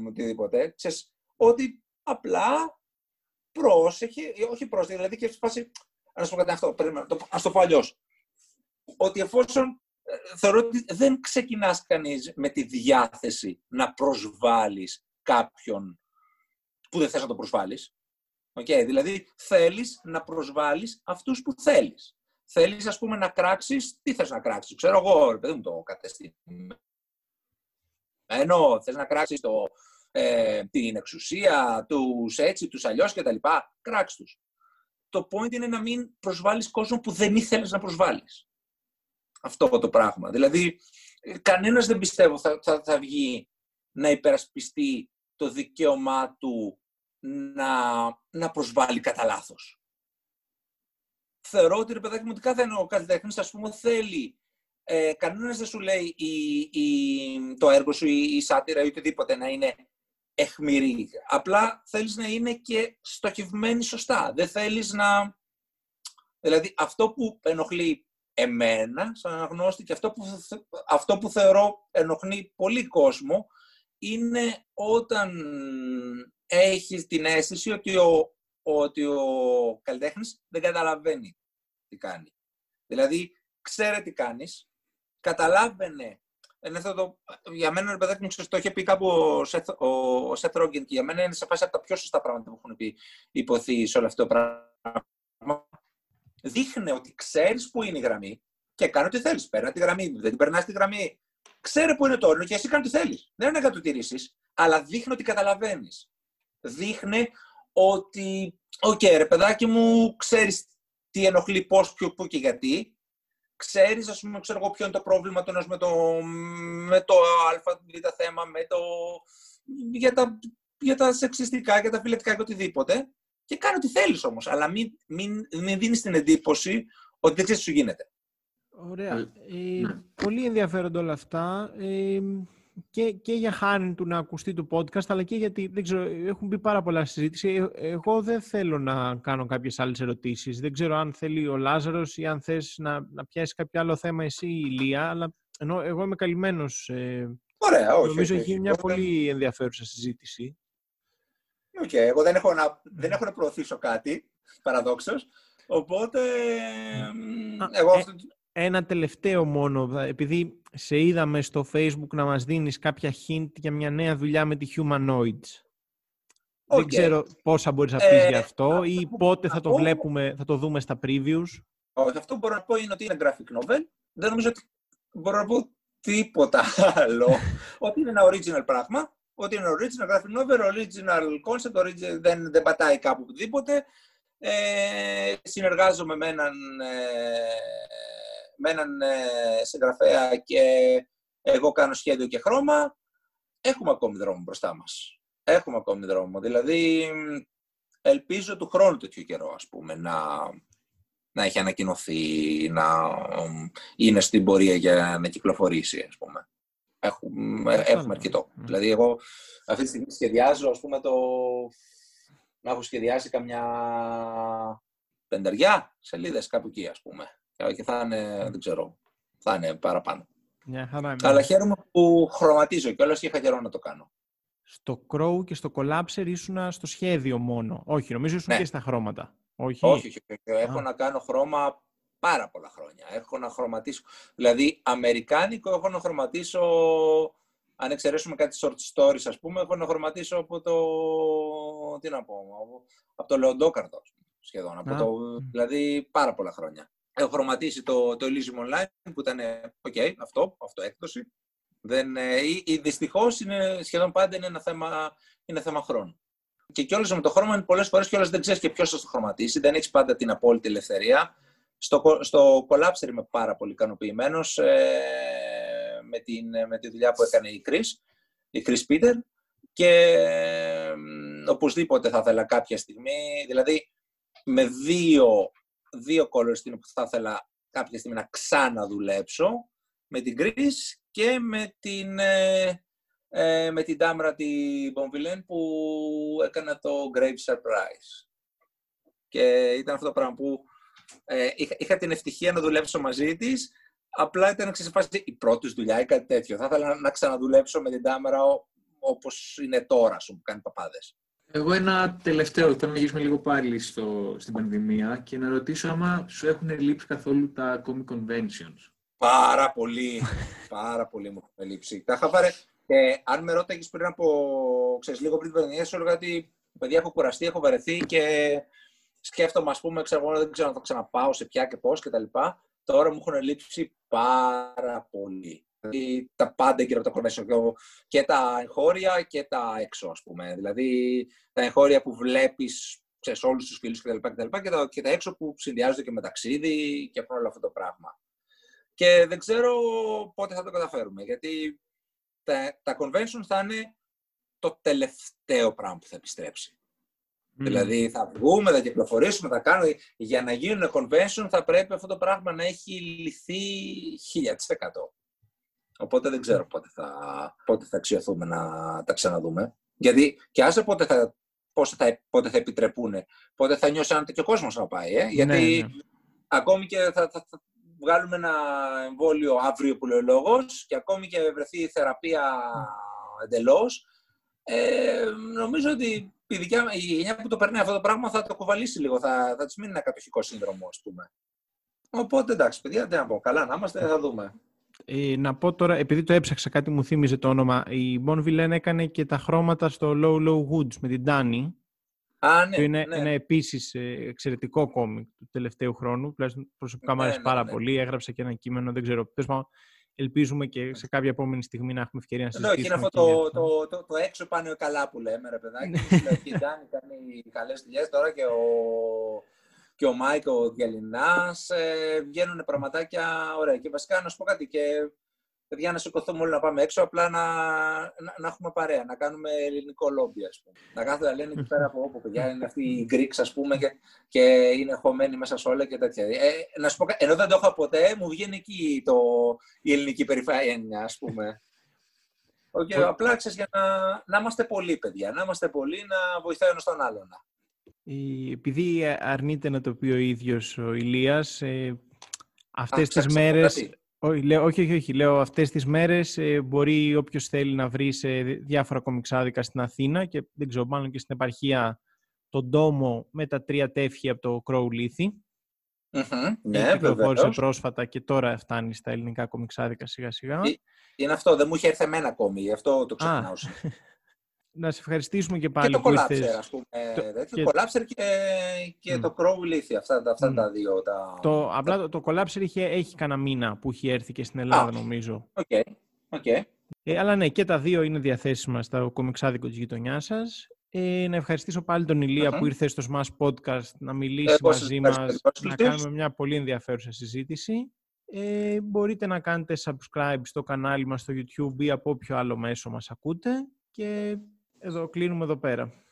οτιδήποτε. Ξέρεις, ότι απλά πρόσεχε, όχι πρόσεχε, δηλαδή και φάση, να σου πω κάτι αυτό, πρέπει να το, ας το πω αλλιώς. Ότι εφόσον θεωρώ ότι δεν ξεκινάς κανείς με τη διάθεση να προσβάλεις κάποιον που δεν θες να το προσβάλεις. Okay, δηλαδή, θέλεις να προσβάλεις αυτούς που θέλεις. Θέλεις, ας πούμε, να κράξεις. Τι θες να κράξεις, ξέρω εγώ, ρε παιδί μου, το κατεστημένο. Ενώ θες να κράξεις το, ε, την εξουσία, τους έτσι, τους αλλιώς κτλ. Κράξ' τους. Το point είναι να μην προσβάλεις κόσμο που δεν ήθελες να προσβάλεις. Αυτό το πράγμα. Δηλαδή, κανένας δεν πιστεύω θα, θα, θα βγει να υπερασπιστεί το δικαίωμά του να, να προσβάλλει κατά λάθος. Θεωρώ ότι, ρε παιδάκι μου, ότι κάθε ο καλλιτέχνης, ας πούμε, θέλει. Ε, κανένας δεν σου λέει η, η, το έργο σου, η, η σάτυρα ή οτιδήποτε να είναι αιχμηρή. Απλά θέλεις να είναι και στοχευμένη σωστά. Δεν θέλεις να... Δηλαδή, αυτό που ενοχλεί εμένα, σαν αναγνώστη, και αυτό που, αυτό που θεωρώ ενοχλεί πολύ κόσμο, είναι όταν έχεις την αίσθηση ότι ο, ότι ο καλλιτέχνης δεν καταλαβαίνει τι κάνει. Δηλαδή, ξέρε τι κάνεις, καταλάβαινε. Είναι αυτό το, για μένα, ρε παιδάκι μου, το είχε πει κάπου ο Σεθ, ο, ο Σεθ Ρόγκεν, και για μένα είναι σε φάση από τα πιο σωστά πράγματα που έχουν πει, υποθεί σε όλο αυτό το πράγμα. Δείχνε ότι ξέρεις που είναι η γραμμή και κάνε ό,τι θέλεις. Παίρνα τη γραμμή, δεν την περνάς τη γραμμή. Ξέρε που είναι το όριο και εσύ κάνει τι θέλεις. Δεν είναι να το τηρήσεις, αλλά δείχνει ότι καταλαβαίνεις. Δείχνει ότι, οκ, okay, ρε παιδάκι μου, ξέρεις τι ενοχλεί, πώς, ποιο, πού και γιατί. Ξέρεις, ας πούμε, ξέρω εγώ ποιο είναι το πρόβλημα του ενός με το, με το α, β θέμα, με το, για, τα, για τα σεξιστικά, για τα φιλετικά και οτιδήποτε. Και κάνει ό,τι θέλεις όμως, αλλά μην, μην, μην δίνεις την εντύπωση ότι δεν ξέρεις τι σου γίνεται. Ωραία. Ε, ναι. Πολύ ενδιαφέροντα όλα αυτά, ε, και, και για χάρη του να ακουστεί το podcast, αλλά και γιατί, δεν ξέρω, έχουν πει πάρα πολλά συζήτηση. Εγώ δεν θέλω να κάνω κάποιες άλλες ερωτήσεις. Δεν ξέρω αν θέλει ο Λάζαρος ή αν θες να, να πιάσεις κάποιο άλλο θέμα εσύ, Ηλία, αλλά ενώ εγώ είμαι καλυμμένος. Ε, Ωραία, όχι. Νομίζω έχει όχι, μια όχι. πολύ ενδιαφέρουσα συζήτηση. Okay, εγώ δεν έχω, να, δεν έχω να προωθήσω κάτι, παραδόξως. Οπότε, Α, εγώ... Ε, ένα τελευταίο μόνο, επειδή σε είδαμε στο Facebook να μας δίνεις κάποια hint για μια νέα δουλειά με τη Humanoids. Okay. Δεν ξέρω πόσα μπορείς να πεις ε, γι' αυτό ή που, πότε θα το, πω... βλέπουμε, θα το δούμε στα previews. Όχι, αυτό που μπορώ να πω είναι ότι είναι graphic novel. Δεν νομίζω ότι μπορώ να πω τίποτα άλλο. Ότι είναι ένα original πράγμα, ότι είναι original graphic novel, original concept, original, δεν, δεν πατάει κάπου οπουδήποτε. Ε, συνεργάζομαι με έναν... Ε, με έναν ε, συγγραφέα και εγώ κάνω σχέδιο και χρώμα. Έχουμε ακόμη δρόμο μπροστά μας. Έχουμε ακόμη δρόμο. Δηλαδή, ελπίζω του χρόνου τέτοιο καιρό, ας πούμε, να, να έχει ανακοινωθεί, να είναι στην πορεία για να κυκλοφορήσει, ας πούμε. Έχουμε, έχουμε αρκετό. Mm. Δηλαδή, εγώ αυτή τη στιγμή σχεδιάζω, ας πούμε, το... να έχω σχεδιάσει καμιά πενταριά σελίδες κάπου εκεί, ας πούμε. Και θα είναι, δεν ξέρω, θα είναι παραπάνω. Yeah, αλλά χαίρομαι που χρωματίζω κιόλας και είχα καιρό να το κάνω. Στο Crow και στο Collapser ήσουνα στο σχέδιο μόνο. Όχι, νομίζω ήσουν ναι. και στα χρώματα. Όχι, όχι. Έχω Α. να κάνω χρώμα πάρα πολλά χρόνια. Έχω να χρωματίσω. Δηλαδή, αμερικάνικο έχω να χρωματίσω. Αν εξαιρέσουμε κάτι short stories, ας πούμε, έχω να χρωματίσω από το. Τι να πω. Από το Λεοντόκαρτο σχεδόν. Από το... Δηλαδή, πάρα πολλά χρόνια. Έχω χρωματίσει το, το Elysium Online που ήταν. Οκ, okay, αυτό, αυτοέκδοση. Δεν, ή, ή δυστυχώς είναι, σχεδόν πάντα είναι ένα θέμα, είναι θέμα χρόνου. Και κιόλας με το χρώμα είναι πολλές φορές κιόλας δεν ξέρεις και ποιος θα το χρωματίσει, δεν έχεις πάντα την απόλυτη ελευθερία. Στο, στο Collapser είμαι πάρα πολύ ικανοποιημένος ε, με, την, με τη δουλειά που έκανε η Chris, η Chris Peter και ε, οπωσδήποτε θα ήθελα κάποια στιγμή, δηλαδή με δύο, δύο colors που θα ήθελα κάποια στιγμή να ξαναδουλέψω με την Chris και με την, ε, ε, με την Tamara την Bonvillain που έκανα το Grape Surprise. Και ήταν αυτό το πράγμα που ε, είχα, είχα την ευτυχία να δουλέψω μαζί της, απλά ήταν ξεσπάσει η πρώτη δουλειά ή κάτι τέτοιο. Θα ήθελα να ξαναδουλέψω με την Tamara όπως είναι τώρα, σου που κάνει παπάδες. Εγώ ένα τελευταίο, θέλω να γυρίσουμε λίγο πάλι στο, στην πανδημία και να ρωτήσω άμα σου έχουν λείψει καθόλου τα comic conventions. Πάρα πολύ, πάρα πολύ μου έχουν λείψει. Τα είχα πάρει. Ε, αν με ρώταγες πριν από, ξέρεις, λίγο πριν την πανδημία, σου έλεγα ότι παιδιά έχω κουραστεί, έχω βαρεθεί και σκέφτομαι, ας πούμε, εξαγώνα, δεν ξέρω αν θα ξαναπάω σε ποια και πώς κτλ. Τώρα μου έχουν λείψει πάρα πολύ. Δηλαδή τα πάντα γύρω από τα convention και τα εγχώρια και τα έξω, ας πούμε. Δηλαδή τα εγχώρια που βλέπεις, ξέρεις, όλους τους φίλους κτλ. Και, και, και τα έξω που συνδυάζονται και με ταξίδι και όλο αυτό το πράγμα. Και δεν ξέρω πότε θα το καταφέρουμε, γιατί τα, τα conventions θα είναι το τελευταίο πράγμα που θα επιστρέψει. Mm. Δηλαδή θα βγούμε, θα κυκλοφορήσουμε, θα κάνουμε. Για να γίνουν convention θα πρέπει αυτό το πράγμα να έχει λυθεί χίλια τοις εκατό. Οπότε δεν ξέρω πότε θα, πότε θα αξιωθούμε να τα ξαναδούμε. Γιατί και άσε πότε θα, πότε θα, πότε θα επιτρεπούν, πότε θα νιώσει άνετα και ο κόσμος να πάει. Ε? Γιατί ναι, ναι. ακόμη και θα... θα, θα βγάλουμε ένα εμβόλιο αύριο που λέει ο λόγος και ακόμη και βρεθεί η θεραπεία εντελώς. Ε, νομίζω ότι η δικιά, η γενιά που το περνάει αυτό το πράγμα θα το κουβαλήσει λίγο, θα, θα της μείνει ένα κατοχικό σύνδρομο, ας πούμε. Οπότε εντάξει, παιδιά, δεν να πω. Καλά να είμαστε, θα δούμε. Ε, να πω τώρα, επειδή το έψαξα, κάτι μου θύμιζε το όνομα. Η Bonvillain έκανε και τα χρώματα στο Low Low Woods με την Danny. Α, ναι, είναι ναι. ένα επίσης εξαιρετικό κόμικ του τελευταίου χρόνου. Τουλάχιστον προσωπικά μου άρεσε ναι, ναι, πάρα ναι. πολύ. Έγραψα και ένα κείμενο, δεν ξέρω. Ελπίζουμε και σε κάποια επόμενη στιγμή να έχουμε ευκαιρία να συζητήσουμε. Είναι αυτό το, το, το, το έξω πάνω καλά που λέμε, ρε παιδάκι. Η Ντάνη κάνει καλές δουλειές τώρα και ο, και ο Μάικ, ο Διαλινάς. Ε, βγαίνουν πραγματάκια ωραία. Και βασικά να σου πω κάτι. Και παιδιά, να σηκωθούμε όλοι να πάμε έξω, απλά να, να, να έχουμε παρέα, να κάνουμε ελληνικό λόμπι, ας πούμε. Να κάθεται να λένε εκεί πέρα από όπου, παιδιά, είναι αυτοί οι Greeks, ας πούμε, και, και είναι χωμένοι μέσα σε όλα και τέτοια. Ε, να σου πω, ενώ δεν το έχω ποτέ, μου βγαίνει εκεί το, η ελληνική περιφάνεια, ας πούμε. Okay, απλά, ξέρεις, για να, να είμαστε πολλοί, παιδιά, να είμαστε πολλοί, να βοηθάει ένας τον άλλον. Επειδή αρνείται να το πει ο ίδιος ο Ηλίας, ε, αυτές τις μέρες... Όχι, όχι, όχι. Λέω αυτές τις μέρες ε, μπορεί όποιος θέλει να βρει σε διάφορα κομιξάδικα στην Αθήνα και δεν ξέρω, μάλλον και στην επαρχία τον τόμο με τα τρία τέφια από το Crow Λίθι. Mm-hmm. Ναι, κυκλοφόρησε πρόσφατα και τώρα φτάνει στα ελληνικά κομιξάδικα σιγά σιγά. Είναι αυτό, δεν μου είχε έρθει εμένα ακόμη, γι' αυτό το ξεχνάω. Να σε ευχαριστήσουμε και πάλι. Και το Collapser, ας πούμε. Το, και... το Collapser και, και mm. το Crow Λίθι, αυτά, αυτά mm. τα δύο. Τα... Το, απλά το, το Collapser είχε, έχει κανένα μήνα που είχε έρθει και στην Ελλάδα, ah. νομίζω. Οκ. Okay. Okay. Ε, αλλά ναι, και τα δύο είναι διαθέσιμα στο κομιξάδικο της γειτονιάς σας. Ε, να ευχαριστήσω πάλι τον Ηλία uh-huh. που ήρθε στο Smash Podcast να μιλήσει Εγώ μαζί μας, να κάνουμε μια πολύ ενδιαφέρουσα συζήτηση. Ε, μπορείτε να κάνετε subscribe στο κανάλι μας στο YouTube ή από όποιο άλλο μέσο μας ακούτε. Και εδώ, κλείνουμε εδώ πέρα.